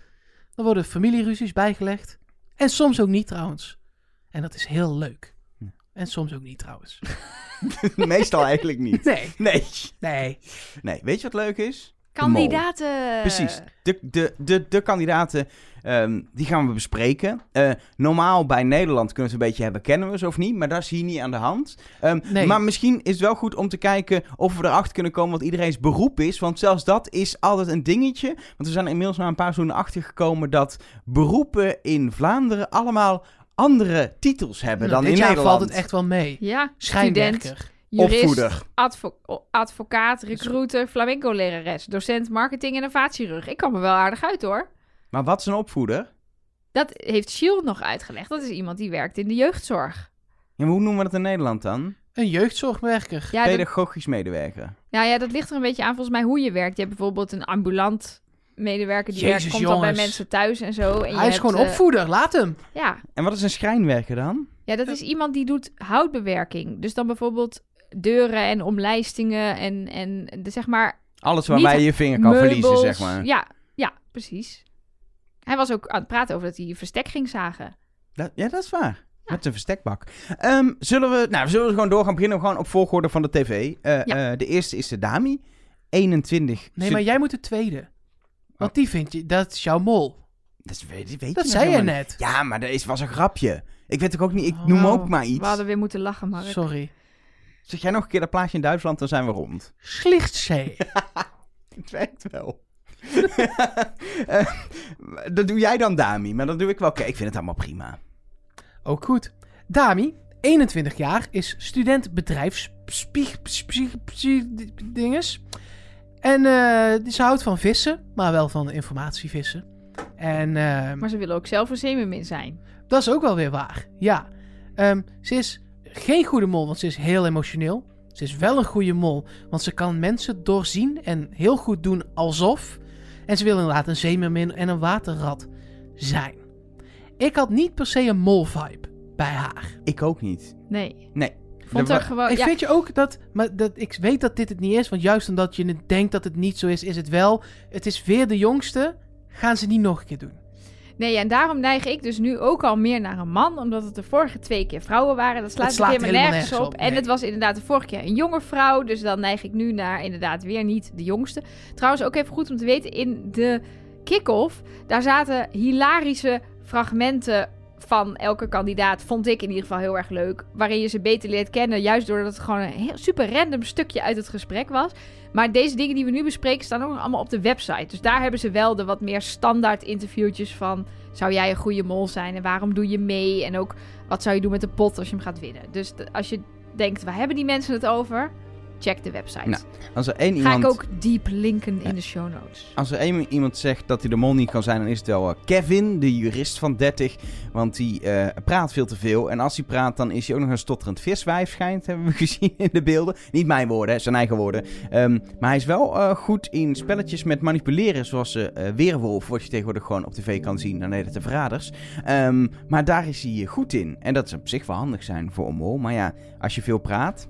Dan worden familieruzies bijgelegd. En soms ook niet trouwens. En dat is heel leuk. Ja. En soms ook niet trouwens. Meestal eigenlijk niet. Nee. Nee. Nee. Nee. Weet je wat leuk is? Kandidaten. Precies. De, de, de, de kandidaten, um, die gaan we bespreken. Uh, normaal bij Nederland kunnen we het een beetje hebben, kennen we ze of niet. Maar dat is hier niet aan de hand. Um, nee. Maar misschien is het wel goed om te kijken of we erachter kunnen komen wat iedereen's beroep is. Want zelfs dat is altijd een dingetje. Want we zijn inmiddels na een paar seizoenen achtergekomen dat beroepen in Vlaanderen allemaal andere titels hebben nou, dan in Nederland. Dit jaar valt het echt wel mee. Ja, schijnwerker. Jurist, advo- advocaat, recruiter, flamenco-lerares, docent, marketing en innovatierug. Ik kwam er wel aardig uit, hoor. Maar wat is een opvoeder? Dat heeft Gilles nog uitgelegd. Dat is iemand die werkt in de jeugdzorg. Ja, maar hoe noemen we dat in Nederland dan? Een jeugdzorgwerker. Ja, pedagogisch dat... medewerker. Nou ja, dat ligt er een beetje aan volgens mij hoe je werkt. Je hebt bijvoorbeeld een ambulant medewerker die Jezus, werkt, komt jongens. Dan bij mensen thuis en zo. En Hij je is hebt, gewoon opvoeder, uh... laat hem. Ja. En wat is een schrijnwerker dan? Ja, dat is iemand die doet houtbewerking. Dus dan bijvoorbeeld... deuren en omlijstingen en, en de, zeg maar... Alles waarbij je je vinger kan meubels, verliezen, zeg maar. Ja, ja, precies. Hij was ook aan het praten over dat hij verstek ging zagen. Dat, ja, dat is waar. Ja. Met zijn verstekbak. Um, zullen we... Nou, we zullen gewoon door gaan beginnen. We gaan op volgorde van de tv. Uh, ja. uh, de eerste is de Dami. eenentwintig... Nee, maar jij moet de tweede. Want oh. die vind je... Dat is jouw mol. Dat, weet, weet dat je zei je net. Ja, maar dat is, was een grapje. Ik weet ook niet... Ik oh, noem ook maar iets. We hadden weer moeten lachen, Mark. Sorry. Zeg jij nog een keer dat plaatje in Duitsland, dan zijn we rond. Schliersee. Het werkt wel. uh, dat doe jij dan, Dami. Maar dat doe ik wel. Oké, okay, ik vind het allemaal prima. Ook goed. Dami, eenentwintig jaar, is student bedrijfspsych-dinges. En uh, ze houdt van vissen, maar wel van informatievissen. En, uh, maar ze willen ook zelf een zeemermin zijn. Dat is ook wel weer waar, ja. Um, ze is... geen goede mol, want ze is heel emotioneel. Ze is wel een goede mol, want ze kan mensen doorzien en heel goed doen alsof. En ze wil inderdaad een zeemermin en een waterrat zijn. Ik had niet per se een mol-vibe bij haar. Ik ook niet. Nee. Nee. Vond er gewoon, ik ja. vind je ook dat, maar dat... Ik weet dat dit het niet is, want juist omdat je denkt dat het niet zo is, is het wel. Het is weer de jongste, gaan ze niet nog een keer doen. Nee, en daarom neig ik dus nu ook al meer naar een man. Omdat het de vorige twee keer vrouwen waren. Dat slaat, slaat helemaal nergens, nergens op. op. Nee. En het was inderdaad de vorige keer een jonge vrouw. Dus dan neig ik nu naar inderdaad weer niet de jongste. Trouwens, ook even goed om te weten. In de kick-off, daar zaten hilarische fragmenten van elke kandidaat. Vond ik in ieder geval heel erg leuk. Waarin je ze beter leert kennen. Juist doordat het gewoon een heel super random stukje uit het gesprek was. Maar deze dingen die we nu bespreken staan ook nog allemaal op de website. Dus daar hebben ze wel de wat meer standaard interviewtjes van... zou jij een goede mol zijn en waarom doe je mee? En ook wat zou je doen met de pot als je hem gaat winnen? Dus de, als je denkt, waar hebben die mensen het over? Check de website. Nou, als er één Ga iemand... ik ook diep linken ja. in de show notes. Als er één iemand zegt dat hij de mol niet kan zijn... dan is het wel Kevin, de jurist van dertig. Want die uh, praat veel te veel. En als hij praat, dan is hij ook nog een stotterend viswijf schijnt. Hebben we gezien in de beelden. Niet mijn woorden, hè, zijn eigen woorden. Um, maar hij is wel uh, goed in spelletjes met manipuleren. Zoals uh, Weerwolf, wat je tegenwoordig gewoon op tv kan zien. Dan heet het de Verraders. Um, maar daar is hij goed in. En dat is op zich wel handig zijn voor een mol. Maar ja, als je veel praat...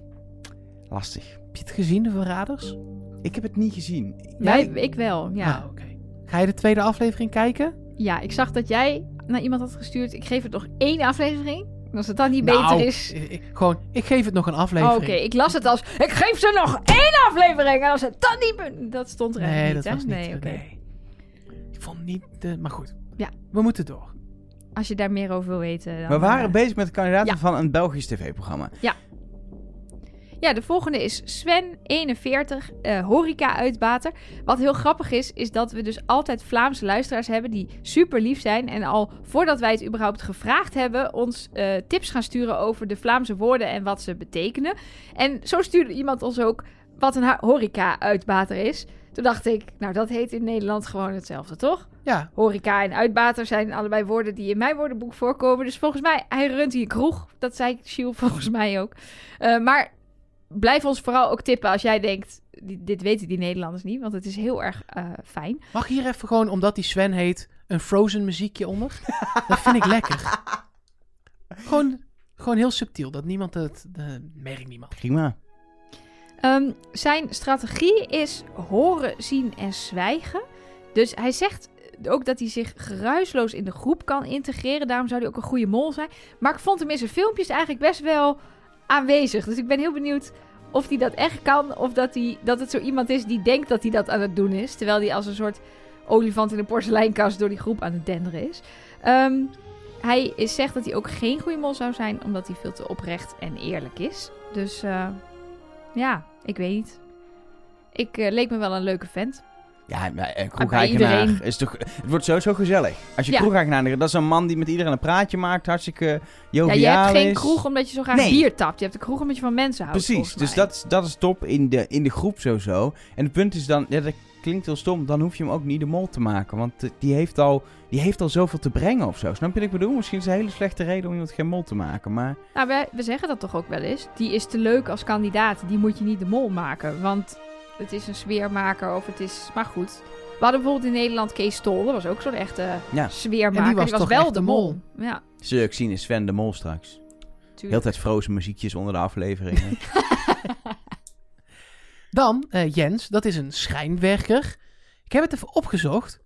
lastig. Heb je het gezien, de Verraders? Ik heb het niet gezien. Ja, ik, ik wel, ja. Ah, okay. Ga je de tweede aflevering kijken? Ja, ik zag dat jij naar iemand had gestuurd... ik geef het nog één aflevering. Als het dan niet nou, beter is... Ik, gewoon, ik geef het nog een aflevering. Oh, oké, okay. Ik las het als... ik geef ze nog één aflevering! En als het dan niet... dat stond er nee, niet, dat hè? Was niet, nee, okay. nee. Ik vond niet... De, maar goed, ja. We moeten door. Als je daar meer over wil weten... dan we waren uh, bezig met de kandidaten ja. van een Belgisch tv-programma. Ja. Ja, de volgende is Sven, eenenveertig, uh, horeca-uitbater. Wat heel grappig is, is dat we dus altijd Vlaamse luisteraars hebben die super lief zijn. En al voordat wij het überhaupt gevraagd hebben, ons uh, tips gaan sturen over de Vlaamse woorden en wat ze betekenen. En zo stuurde iemand ons ook wat een horeca-uitbater is. Toen dacht ik, nou dat heet in Nederland gewoon hetzelfde, toch? Ja. Horeca en uitbater zijn allebei woorden die in mijn woordenboek voorkomen. Dus volgens mij, hij runt hier kroeg. Dat zei Gilles volgens mij ook. Uh, maar blijf ons vooral ook tippen als jij denkt, dit weten die Nederlanders niet, want het is heel erg uh, fijn. Mag hier even gewoon, omdat die Sven heet, een Frozen muziekje onder? Dat vind ik lekker. Gewoon, gewoon heel subtiel, dat niemand het, uh, merkt niemand. Prima. Um, zijn strategie is horen, zien en zwijgen. Dus hij zegt ook dat hij zich geruisloos in de groep kan integreren. Daarom zou hij ook een goede mol zijn. Maar ik vond hem in zijn filmpjes eigenlijk best wel aanwezig. Dus ik ben heel benieuwd of hij dat echt kan. Of dat, hij, dat het zo iemand is die denkt dat hij dat aan het doen is. Terwijl hij als een soort olifant in een porseleinkast door die groep aan het denderen is. Um, hij is, zegt dat hij ook geen goede mol zou zijn. Omdat hij veel te oprecht en eerlijk is. Dus uh, ja, ik weet niet. Ik uh, leek me wel een leuke vent. Ja, een kroegeigenaar is toch... Het wordt sowieso gezellig. Als je ja. kroegeigenaar... Dat is een man die met iedereen een praatje maakt. Hartstikke joviaal is. Ja, je hebt geen kroeg omdat je zo graag nee. bier tapt. Je hebt een kroeg omdat je van mensen houdt. Precies, dus dat, dat is top in de, in de groep sowieso. En het punt is dan... Ja, dat klinkt heel stom. Dan hoef je hem ook niet de mol te maken. Want die heeft al, die heeft al zoveel te brengen of zo. Snap je wat ik bedoel? Misschien is het een hele slechte reden om iemand geen mol te maken. Maar... Nou, wij, we zeggen dat toch ook wel eens. Die is te leuk als kandidaat. Die moet je niet de mol maken. Want... Het is een sfeermaker of het is... Maar goed. We hadden bijvoorbeeld in Nederland Kees Tol. Dat was ook zo'n echte ja. sfeermaker. En die was, die was wel de mol. mol. Ja. Zul ik zien is Sven de mol straks. Tuurlijk. Heel tijd Frozen muziekjes onder de afleveringen. Dan, uh, Jens, dat is een schijnwerker. Ik heb het even opgezocht.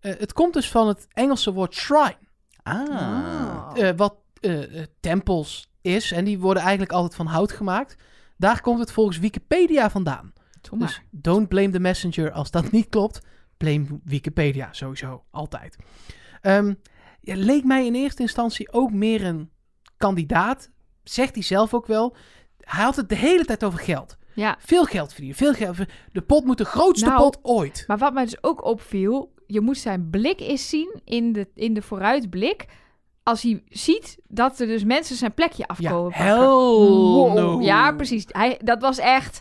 Uh, het komt dus van het Engelse woord shrine. Ah. ah. Uh, wat uh, uh, tempels is. En die worden eigenlijk altijd van hout gemaakt. Daar komt het volgens Wikipedia vandaan. Dus don't blame the messenger als dat niet klopt. Blame Wikipedia, sowieso, altijd. Um, ja, leek mij in eerste instantie ook meer een kandidaat. Zegt hij zelf ook wel. Hij had het de hele tijd over geld. Ja. Veel geld verdienen, veel geld verdienen. De pot moet de grootste nou, pot ooit. Maar wat mij dus ook opviel... Je moet zijn blik eens zien in de, in de vooruitblik... Als hij ziet dat er dus mensen zijn plekje afkomen. Ja, hell wow. no. Ja, precies. Hij, dat was echt...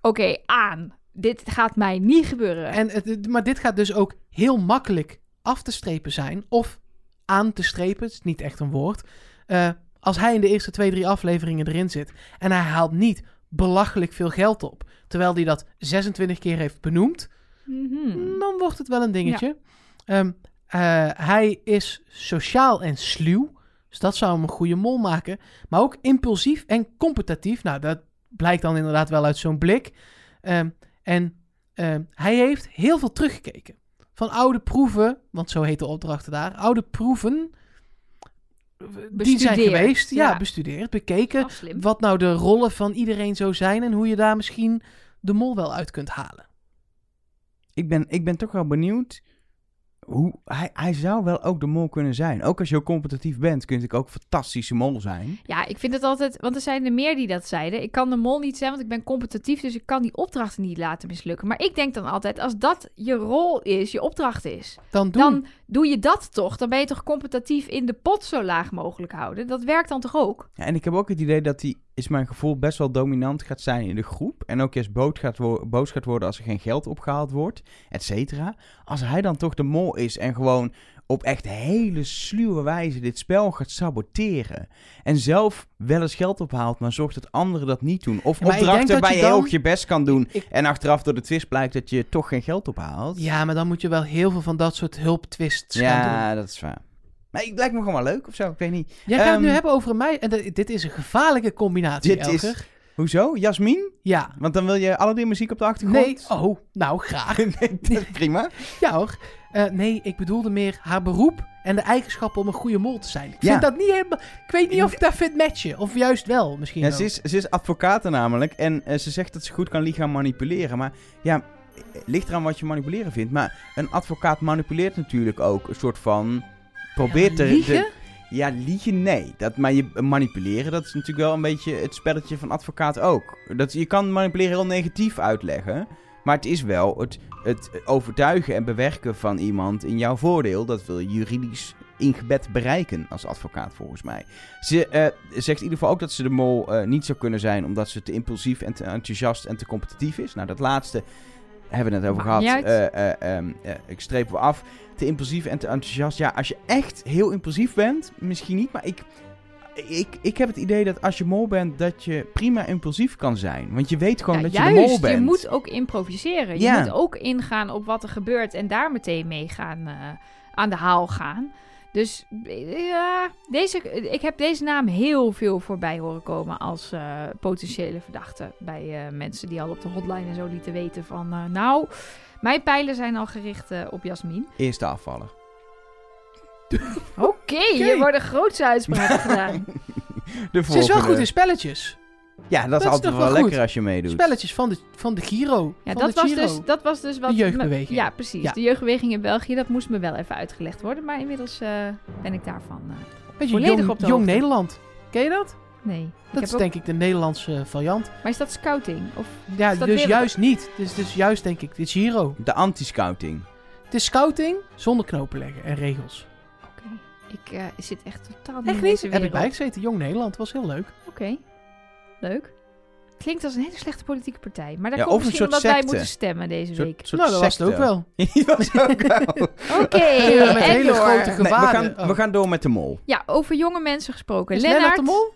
Oké, okay, aan. Dit gaat mij niet gebeuren. En, maar dit gaat dus ook heel makkelijk af te strepen zijn. Of aan te strepen. Het is niet echt een woord. Uh, als hij in de eerste twee, drie afleveringen erin zit. En hij haalt niet belachelijk veel geld op. Terwijl hij dat zesentwintig keer heeft benoemd. Mm-hmm. Dan wordt het wel een dingetje. Ja. Um, uh, hij is sociaal en sluw. Dus dat zou hem een goede mol maken. Maar ook impulsief en competitief. Nou, dat... blijkt dan inderdaad wel uit zo'n blik. Um, en um, hij heeft heel veel teruggekeken. Van oude proeven, want zo heet de opdrachten daar. Oude proeven, bestudeerd, die zijn geweest. Ja, ja bestudeerd, bekeken. Wat nou de rollen van iedereen zo zijn... en hoe je daar misschien de mol wel uit kunt halen. Ik ben, ik ben toch wel benieuwd... Hoe, hij, hij zou wel ook de mol kunnen zijn. Ook als je heel competitief bent, kun je ook fantastische mol zijn. Ja, ik vind het altijd... Want er zijn er meer die dat zeiden. Ik kan de mol niet zijn, want ik ben competitief... dus ik kan die opdrachten niet laten mislukken. Maar ik denk dan altijd, als dat je rol is, je opdracht is... Dan, dan doe je dat toch. Dan ben je toch competitief in de pot zo laag mogelijk houden. Dat werkt dan toch ook? Ja, en ik heb ook het idee dat die, is mijn gevoel, best wel dominant gaat zijn in de groep. En ook eerst boos gaat, wo- boos gaat worden als er geen geld opgehaald wordt, et cetera. Als hij dan toch de mol is en gewoon op echt hele sluwe wijze dit spel gaat saboteren. En zelf wel eens geld ophaalt, maar zorgt dat anderen dat niet doen. Of ja, opdrachten waar je heel je best kan doen. Ik, en achteraf door de twist blijkt dat je toch geen geld ophaalt. Ja, maar dan moet je wel heel veel van dat soort hulptwists ja, gaan doen. Ja, dat is waar. Maar het lijkt me gewoon wel leuk of zo, ik weet niet. Jij gaat um, het nu hebben over mij. En d- dit is een gevaarlijke combinatie, dit Elger. Is, hoezo? Jasmin? Ja. Want dan wil je Aladdin muziek op de achtergrond? Nee, oh, nou graag. nee, dat is prima. Ja hoor. Uh, nee, ik bedoelde meer haar beroep en de eigenschappen om een goede mol te zijn. Ik ja. vind dat niet helemaal... Ik weet niet of ik daar fit matchen. Of juist wel, misschien ja, ze is, ze is advocaat namelijk. En uh, ze zegt dat ze goed kan liegen en manipuleren. Maar ja, ligt eraan wat je manipuleren vindt. Maar een advocaat manipuleert natuurlijk ook een soort van... Probeert ja, te... Ja, liegen, nee. Dat, maar je, manipuleren, dat is natuurlijk wel een beetje het spelletje van advocaat ook. Dat, je kan manipuleren heel negatief uitleggen. Maar het is wel het, het overtuigen en bewerken van iemand in jouw voordeel. Dat wil je juridisch ingebed bereiken als advocaat, volgens mij. Ze uh, zegt in ieder geval ook dat ze de mol uh, niet zou kunnen zijn... omdat ze te impulsief en te enthousiast en te competitief is. Nou, dat laatste... hebben we het over gehad. Uh, uh, um, uh, ik streep we af. Te impulsief en te enthousiast. Ja, als je echt heel impulsief bent, misschien niet, maar ik, ik, ik heb het idee dat als je mol bent, dat je prima impulsief kan zijn. Want je weet gewoon ja, dat juist, je de mol bent. Je moet ook improviseren. Ja. Je moet ook ingaan op wat er gebeurt en daar meteen mee gaan, uh, aan de haal gaan. Dus ja, deze, ik heb deze naam heel veel voorbij horen komen als uh, potentiële verdachte. Bij uh, mensen die al op de hotline en zo lieten weten van... Uh, nou, mijn pijlen zijn al gericht uh, op Jasmin. Eerste afvaller. Oké, okay, hier okay. worden grootse uitspraken gedaan. De Ze is wel goed in spelletjes. Ja, dat, dat is altijd wel, wel lekker als je meedoet. Spelletjes van de, van de Giro. Ja, van dat, de was Giro. Dus, dat was dus wat... De jeugdbeweging. Me, ja, precies. Ja. De jeugdbeweging in België, dat moest me wel even uitgelegd worden. Maar inmiddels uh, ben ik daarvan uh, Beetje volledig jong, op de Jong hoogte. Nederland. Ken je dat? Nee. Dat ik heb is ook... denk ik de Nederlandse variant. Maar is dat scouting? Of ja, dat dus juist op? Niet. Dus, dus juist denk ik, dit is Giro. De anti-scouting. Het is scouting zonder knopen leggen en regels. Oké. Okay. Ik uh, zit echt totaal niet in deze wereld. Heb ik bij gezeten. Jong Nederland was heel leuk. Oké. Okay. Leuk. Klinkt als een hele slechte politieke partij. Maar daar ja, komt misschien omdat wij moeten stemmen deze soort, week. Soort nou, dat secte. Was het ook wel. Dat was ook wel. Oké, en door. Grote nee, we, gaan, oh. we gaan door met de mol. Ja, over jonge mensen gesproken. Is Lennart, Lennart de mol?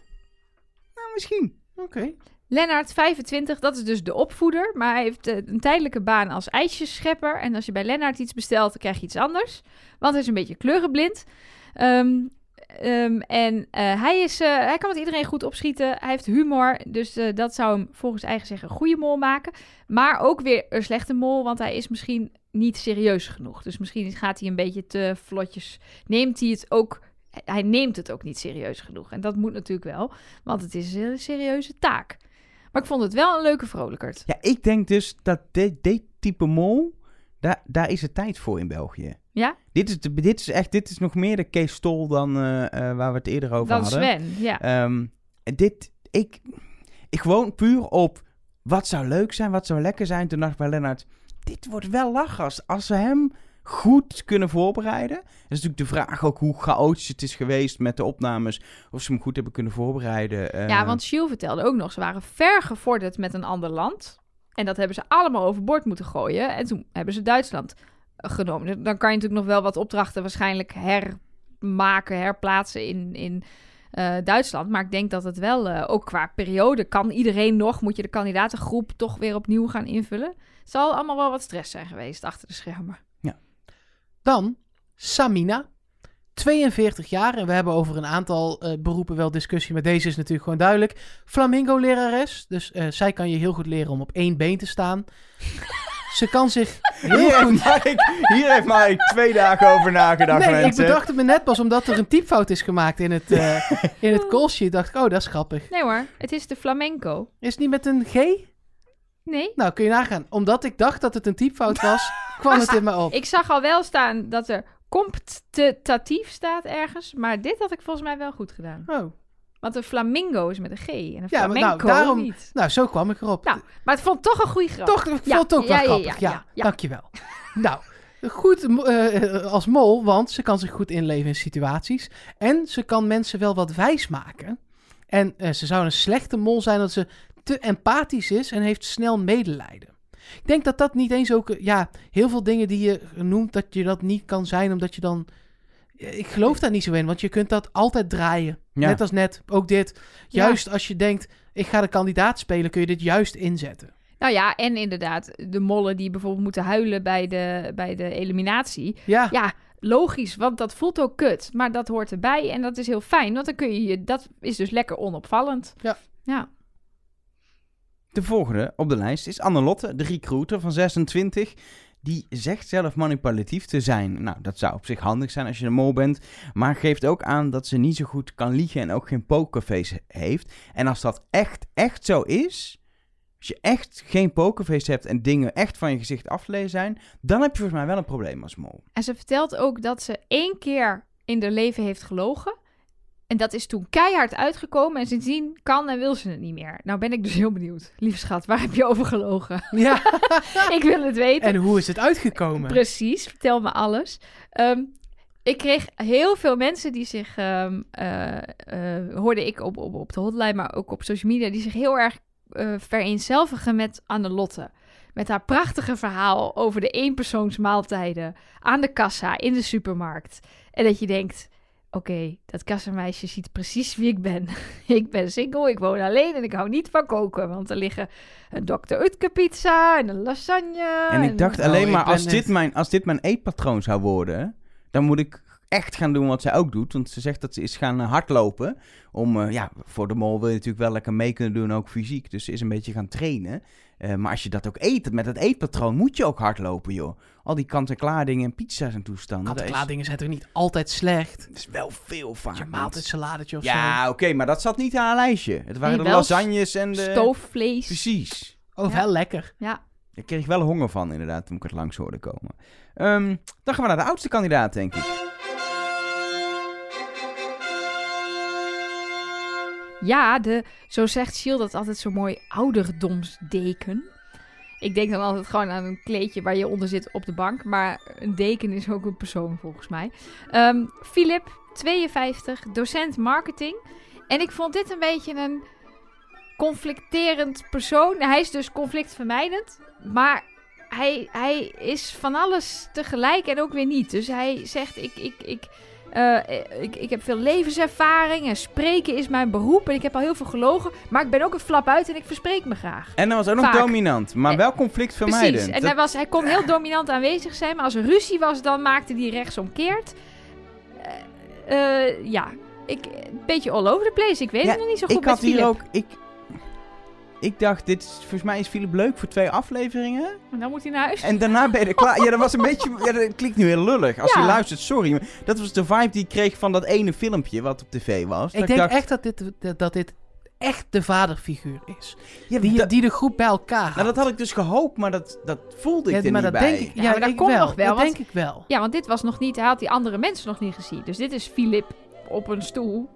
Nou, misschien. Oké. Okay. Lennart, vijfentwintig, dat is dus de opvoeder. Maar hij heeft een tijdelijke baan als ijsjeschepper. En als je bij Lennart iets bestelt, dan krijg je iets anders. Want hij is een beetje kleurenblind. Um, Um, en uh, hij, is, uh, hij kan met iedereen goed opschieten. Hij heeft humor, dus uh, dat zou hem volgens eigen zeggen een goede mol maken. Maar ook weer een slechte mol, want hij is misschien niet serieus genoeg. Dus misschien gaat hij een beetje te vlotjes. Neemt hij het ook... Hij neemt het ook niet serieus genoeg. En dat moet natuurlijk wel, want het is een serieuze taak. Maar ik vond het wel een leuke vrolijkert. Ja, ik denk dus dat dit, dit type mol... Daar, daar is het tijd voor in België. Ja? Dit is, de, dit is echt, dit is nog meer de Kees Stol dan uh, uh, waar we het eerder over dan hadden. Dan Sven, ja. Um, dit, ik, ik gewoon puur op wat zou leuk zijn, wat zou lekker zijn. Toen dacht ik bij Lennart, dit wordt wel lachen als, als we hem goed kunnen voorbereiden. Dat is natuurlijk de vraag ook hoe chaotisch het is geweest met de opnames. Of ze hem goed hebben kunnen voorbereiden. Uh, ja, want Gilles vertelde ook nog, ze waren ver gevorderd met een ander land. En dat hebben ze allemaal overboord moeten gooien. En toen hebben ze Duitsland genomen. Dan kan je natuurlijk nog wel wat opdrachten waarschijnlijk hermaken, herplaatsen in, in uh, Duitsland. Maar ik denk dat het wel, uh, ook qua periode, kan iedereen nog... moet je de kandidatengroep toch weer opnieuw gaan invullen. Het zal allemaal wel wat stress zijn geweest achter de schermen. Ja. Dan Samina, tweeënveertig jaar. En we hebben over een aantal uh, beroepen wel discussie, maar deze is natuurlijk gewoon duidelijk. Flamingo-lerares, dus uh, zij kan je heel goed leren om op één been te staan... Ze kan zich heel hier goed... Heeft Mike, hier heeft Mike twee dagen over nagedacht. Nee, mensen. Ik bedacht het me net pas omdat er een typfout is gemaakt in het, uh, in het callsheet. Dacht ik, oh, dat is grappig. Nee hoor, het is de flamenco. Is het niet met een G? Nee. Nou, kun je nagaan. Omdat ik dacht dat het een typfout was, kwam het in me op. Ik zag al wel staan dat er comptatief staat ergens. Maar dit had ik volgens mij wel goed gedaan. Oh. Want een flamingo is met een G en een ja, flamenco nou, daarom, niet. Nou, zo kwam ik erop. Nou, maar het vond toch een goede grap. Toch, het ja, vond het ook ja, wel ja, grappig, ja. ja, ja, ja. Dankjewel. Nou, goed uh, als mol, want ze kan zich goed inleven in situaties. En ze kan mensen wel wat wijs maken. En uh, ze zou een slechte mol zijn dat ze te empathisch is en heeft snel medelijden. Ik denk dat dat niet eens ook... Ja, heel veel dingen die je noemt, dat je dat niet kan zijn, omdat je dan... Ik geloof daar niet zo in, want je kunt dat altijd draaien. Ja. Net als net, ook dit. Juist ja. Als je denkt, ik ga de kandidaat spelen, kun je dit juist inzetten. Nou ja, en inderdaad, de mollen die bijvoorbeeld moeten huilen bij de, bij de eliminatie. Ja. ja, logisch, want dat voelt ook kut. Maar dat hoort erbij en dat is heel fijn, want dan kun je, dat is dus lekker onopvallend. Ja. ja. De volgende op de lijst is Annelotte, de recruiter van zesentwintig... Die zegt zelf manipulatief te zijn. Nou, dat zou op zich handig zijn als je een mol bent. Maar geeft ook aan dat ze niet zo goed kan liegen en ook geen pokerface heeft. En als dat echt, echt zo is... Als je echt geen pokerface hebt en dingen echt van je gezicht af te lezen zijn... dan heb je volgens mij wel een probleem als mol. En ze vertelt ook dat ze één keer in haar leven heeft gelogen... En dat is toen keihard uitgekomen en sindsdien kan en wil ze het niet meer. Nou ben ik dus heel benieuwd. Lieve schat, waar heb je over gelogen? Ja. Ik wil het weten. En hoe is het uitgekomen? Precies, vertel me alles. Um, ik kreeg heel veel mensen die zich, um, uh, uh, hoorde ik op, op, op de hotline, maar ook op social media, die zich heel erg uh, vereenzelvigen met Annelotte. Met haar prachtige verhaal over de eenpersoonsmaaltijden aan de kassa in de supermarkt. En dat je denkt, oké, okay, dat kassameisje ziet precies wie ik ben. Ik ben single, ik woon alleen en ik hou niet van koken. Want er liggen een dokter Utke pizza en een lasagne. En ik dacht en... alleen maar, als dit, mijn, als dit mijn eetpatroon zou worden, dan moet ik echt gaan doen wat zij ook doet. Want ze zegt dat ze is gaan hardlopen. Om, uh, ja, voor de mol wil je natuurlijk wel lekker mee kunnen doen, ook fysiek. Dus ze is een beetje gaan trainen. Uh, maar als je dat ook eet, met dat eetpatroon moet je ook hardlopen, joh. Al die kant-en-klaar dingen en pizza's en toestanden. Kant-en-klaar dingen zijn toch niet altijd slecht? Het is wel veel vaak. Je maalt een saladetje of ja, zo. Ja, oké, okay, maar dat zat niet aan haar lijstje. Het waren nee, de lasagnes en de... stoofvlees. Precies. Oh, ja. Wel lekker. Ja. Ik kreeg wel honger van, inderdaad, toen ik het langs hoorde komen. Um, dan gaan we naar de oudste kandidaat, denk ik. Ja, de, zo zegt Gilles dat altijd zo mooi, ouderdomsdeken. Ik denk dan altijd gewoon aan een kleedje waar je onder zit op de bank. Maar een deken is ook een persoon volgens mij. Um, Philip, tweeënvijftig, docent marketing. En ik vond dit een beetje een conflicterend persoon. Hij is dus conflictvermijdend. Maar hij, hij is van alles tegelijk en ook weer niet. Dus hij zegt, ik... ik, ik Uh, ik, ik heb veel levenservaring en spreken is mijn beroep. En ik heb al heel veel gelogen. Maar ik ben ook een flap uit en ik verspreek me graag. En hij was ook Vaak. nog dominant, maar en, wel conflictvermijdend. Precies, en dat... hij, was, hij kon heel dominant aanwezig zijn. Maar als er ruzie was, dan maakte hij rechtsomkeert. Uh, uh, ja, ik, een beetje all over the place. Ik weet ja, het nog niet zo goed ik met had Philip. Hier ook, ik, ik dacht, dit is, volgens mij is Philip leuk voor twee afleveringen. En dan moet hij naar huis. En daarna ben je er klaar. Ja, dat was een beetje... Ja, dat klinkt nu heel lullig. Als ja. je luistert, sorry. Dat was de vibe die ik kreeg van dat ene filmpje wat op tv was. Ik dat denk ik dacht, echt dat dit, dat dit echt de vaderfiguur is. Ja, die, dat, die de groep bij elkaar had. Nou, dat had ik dus gehoopt, maar dat, dat voelde ik ja, er maar niet dat bij. Denk ik, ja, ja, maar dat ik komt wel, nog wel. Dat want, denk ik wel. Ja, want dit was nog niet... Hij had die andere mensen nog niet gezien. Dus dit is Philip op een stoel.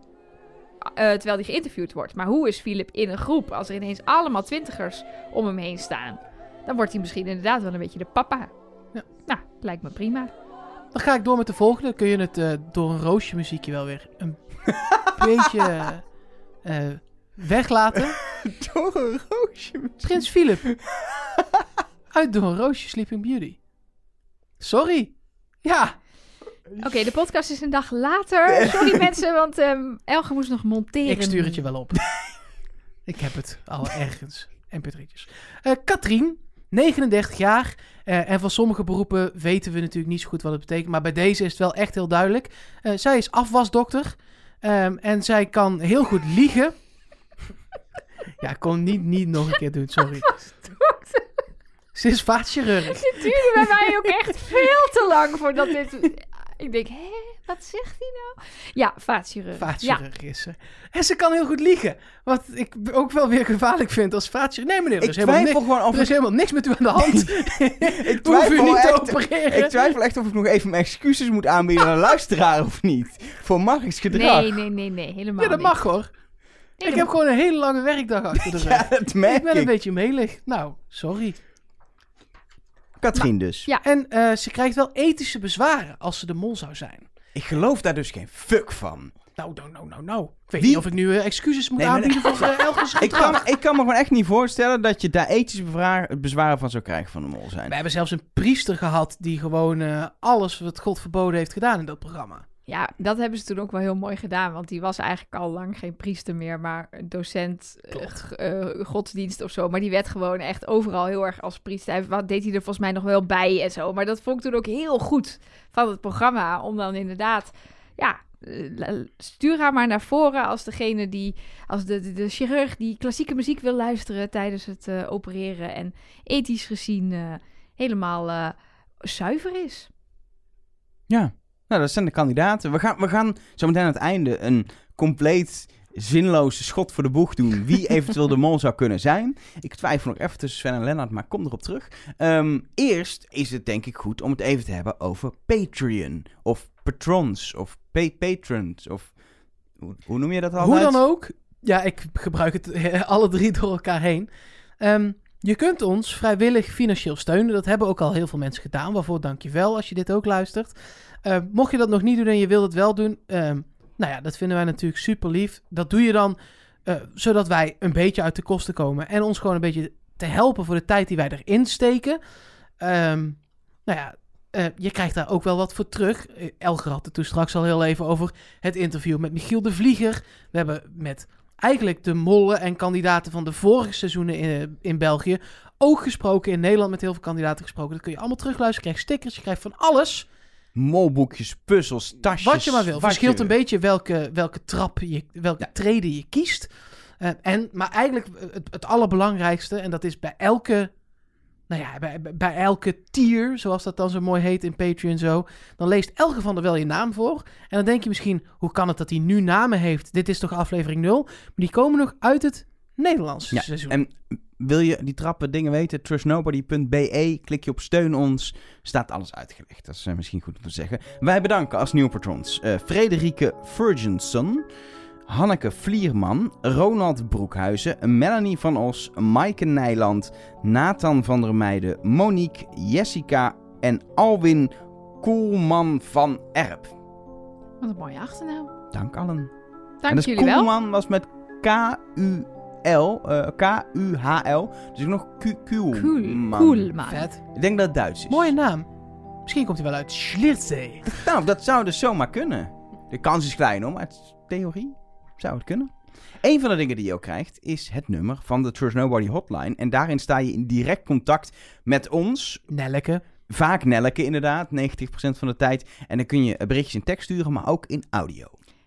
Uh, terwijl die geïnterviewd wordt. Maar hoe is Philip in een groep als er ineens allemaal twintigers om hem heen staan? Dan wordt hij misschien inderdaad wel een beetje de papa. Ja. Nou, lijkt me prima. Dan ga ik door met de volgende. Kun je het uh, door een roosje muziekje wel weer een beetje uh, weglaten. Door een roosje muziek. Prins Philip. Uit Door een roosje Sleeping Beauty. Sorry. Ja. Oké, okay, de podcast is een dag later. Sorry mensen, want um, Elger moest nog monteren. Ik stuur het je wel op. Ik heb het al ergens. M P drie'tjes. Uh, Katrien, negenendertig jaar. Uh, en van sommige beroepen weten we natuurlijk niet zo goed wat het betekent. Maar bij deze is het wel echt heel duidelijk. Uh, zij is afwasdokter. Um, en zij kan heel goed liegen. Ja, ik kon niet, niet nog een keer doen, sorry. Afwasdokter. Ze is vaatchirurg. Dit duurde bij mij ook echt veel te lang voordat dit... Ik denk, hé, wat zegt hij nou? Ja, vaatchirurg. Vaatchirurg ja. is ze. En ze kan heel goed liegen. Wat ik ook wel weer gevaarlijk vind als vaatchirurg. Nee meneer, er is, helemaal, ni- gewoon of er is ik... helemaal niks met u aan de hand. Nee. ik twijfel u niet echt, te opereren. Ik twijfel echt of ik nog even mijn excuses moet aanbieden aan een luisteraar of niet. Voor margingsgedrag. Nee, nee, nee, nee, helemaal niet. Ja, dat mag niet. Hoor. Nee, ik heb gewoon een hele lange werkdag achter de rug. Ja, dat merk ik. Ik ben een beetje melig. Nou, sorry. Katrien dus. Ja. En uh, ze krijgt wel ethische bezwaren als ze de mol zou zijn. Ik geloof daar dus geen fuck van. Nou, nou, nou, nou, nou. Ik weet Wie? niet of ik nu uh, excuses moet nee, aanbieden nee, voor uh, Elgers gedrag. Ik kan, ik kan me gewoon echt niet voorstellen dat je daar ethische bezwaren, bezwaren van zou krijgen van de mol zijn. We hebben zelfs een priester gehad die gewoon uh, alles wat God verboden heeft gedaan in dat programma. Ja, dat hebben ze toen ook wel heel mooi gedaan. Want die was eigenlijk al lang geen priester meer, maar docent uh, godsdienst of zo. Maar die werd gewoon echt overal heel erg als priester. Wat deed hij er volgens mij nog wel bij en zo. Maar dat vond ik toen ook heel goed van het programma. Om dan inderdaad, ja, stuur haar maar naar voren als degene die, als de, de, de chirurg die klassieke muziek wil luisteren tijdens het uh, opereren. En ethisch gezien uh, helemaal uh, zuiver is. Ja. Nou, dat zijn de kandidaten. We gaan, we gaan zo meteen aan het einde een compleet zinloze schot voor de boeg doen. Wie eventueel de mol zou kunnen zijn. Ik twijfel nog even tussen Sven en Lennart, maar kom erop terug. Um, eerst is het denk ik goed om het even te hebben over Patreon. Of patrons. Of pa- patrons. Of Hoe, hoe noem je dat altijd? Hoe dan ook. Ja, ik gebruik het alle drie door elkaar heen. Um, je kunt ons vrijwillig financieel steunen. Dat hebben ook al heel veel mensen gedaan. Waarvoor dank je wel als je dit ook luistert. Uh, mocht je dat nog niet doen en je wilt het wel doen... Um, nou ja, dat vinden wij natuurlijk super lief. Dat doe je dan uh, zodat wij een beetje uit de kosten komen. En ons gewoon een beetje te helpen voor de tijd die wij erin steken. Um, nou ja... Uh, je krijgt daar ook wel wat voor terug. Elger had het toen straks al heel even over het interview met Michiel Devlieger. We hebben met eigenlijk de mollen en kandidaten van de vorige seizoenen in, in België ook gesproken. In Nederland met heel veel kandidaten gesproken. Dat kun je allemaal terugluisteren. Je krijgt stickers, je krijgt van alles. Molboekjes, puzzels, tasjes. Wat je maar wil. Verschilt een beetje welke, welke trap, je, welke ja. treden je kiest. Uh, en, maar eigenlijk het, het allerbelangrijkste, en dat is bij elke... Nou ja, bij, bij elke tier, zoals dat dan zo mooi heet in Patreon zo... dan leest Elger van der wel je naam voor. En dan denk je misschien, hoe kan het dat hij nu namen heeft? Dit is toch aflevering nul? Maar die komen nog uit het Nederlands ja, seizoen. En wil je die trappen dingen weten? trust nobody punt b e, klik je op steun ons. Staat alles uitgelegd, dat is misschien goed om te zeggen. Wij bedanken als nieuwe patrons uh, Frederike Virginson... Hanneke Vlierman, Ronald Broekhuizen, Melanie van Os, Maaike Nijland, Nathan van der Meijden, Monique, Jessica en Alwin Koelman van Erp. Wat een mooie achternaam. Dank allen. Dank en dus jullie Koelman wel. Koelman was met K U L, uh, K U H L, dus nog Koelman. Koelman. Vet. Ik denk dat het Duits is. Mooie naam. Misschien komt hij wel uit Schliersee. Nou, dat zou dus zomaar kunnen. De kans is klein hoor, maar het is theorie. Zou het kunnen. Een van de dingen die je ook krijgt is het nummer van de Trust Nobody hotline. En daarin sta je in direct contact met ons. Nelleke. Vaak Nelleke inderdaad, negentig procent van de tijd. En dan kun je berichtjes in tekst sturen, maar ook in audio.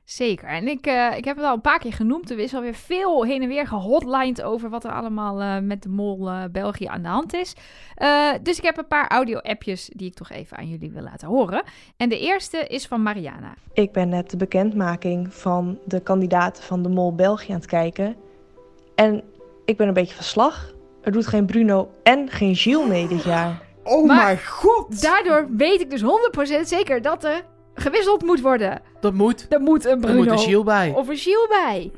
Zeker. En ik, uh, ik heb het al een paar keer genoemd. Er is alweer veel heen en weer gehotlined over wat er allemaal uh, met de Mol uh, België aan de hand is. Uh, dus ik heb een paar audio-appjes die ik toch even aan jullie wil laten horen. En de eerste is van Mariana. Ik ben net de bekendmaking van de kandidaten van de Mol België aan het kijken. En ik ben een beetje van slag. Er doet geen Bruno en geen Gilles mee dit jaar. Oh maar mijn god! Daardoor weet ik dus honderd procent zeker dat er... gewisseld moet worden. Dat moet. Er moet een Bruno. Er moet een Gilles bij. Of een Gilles bij.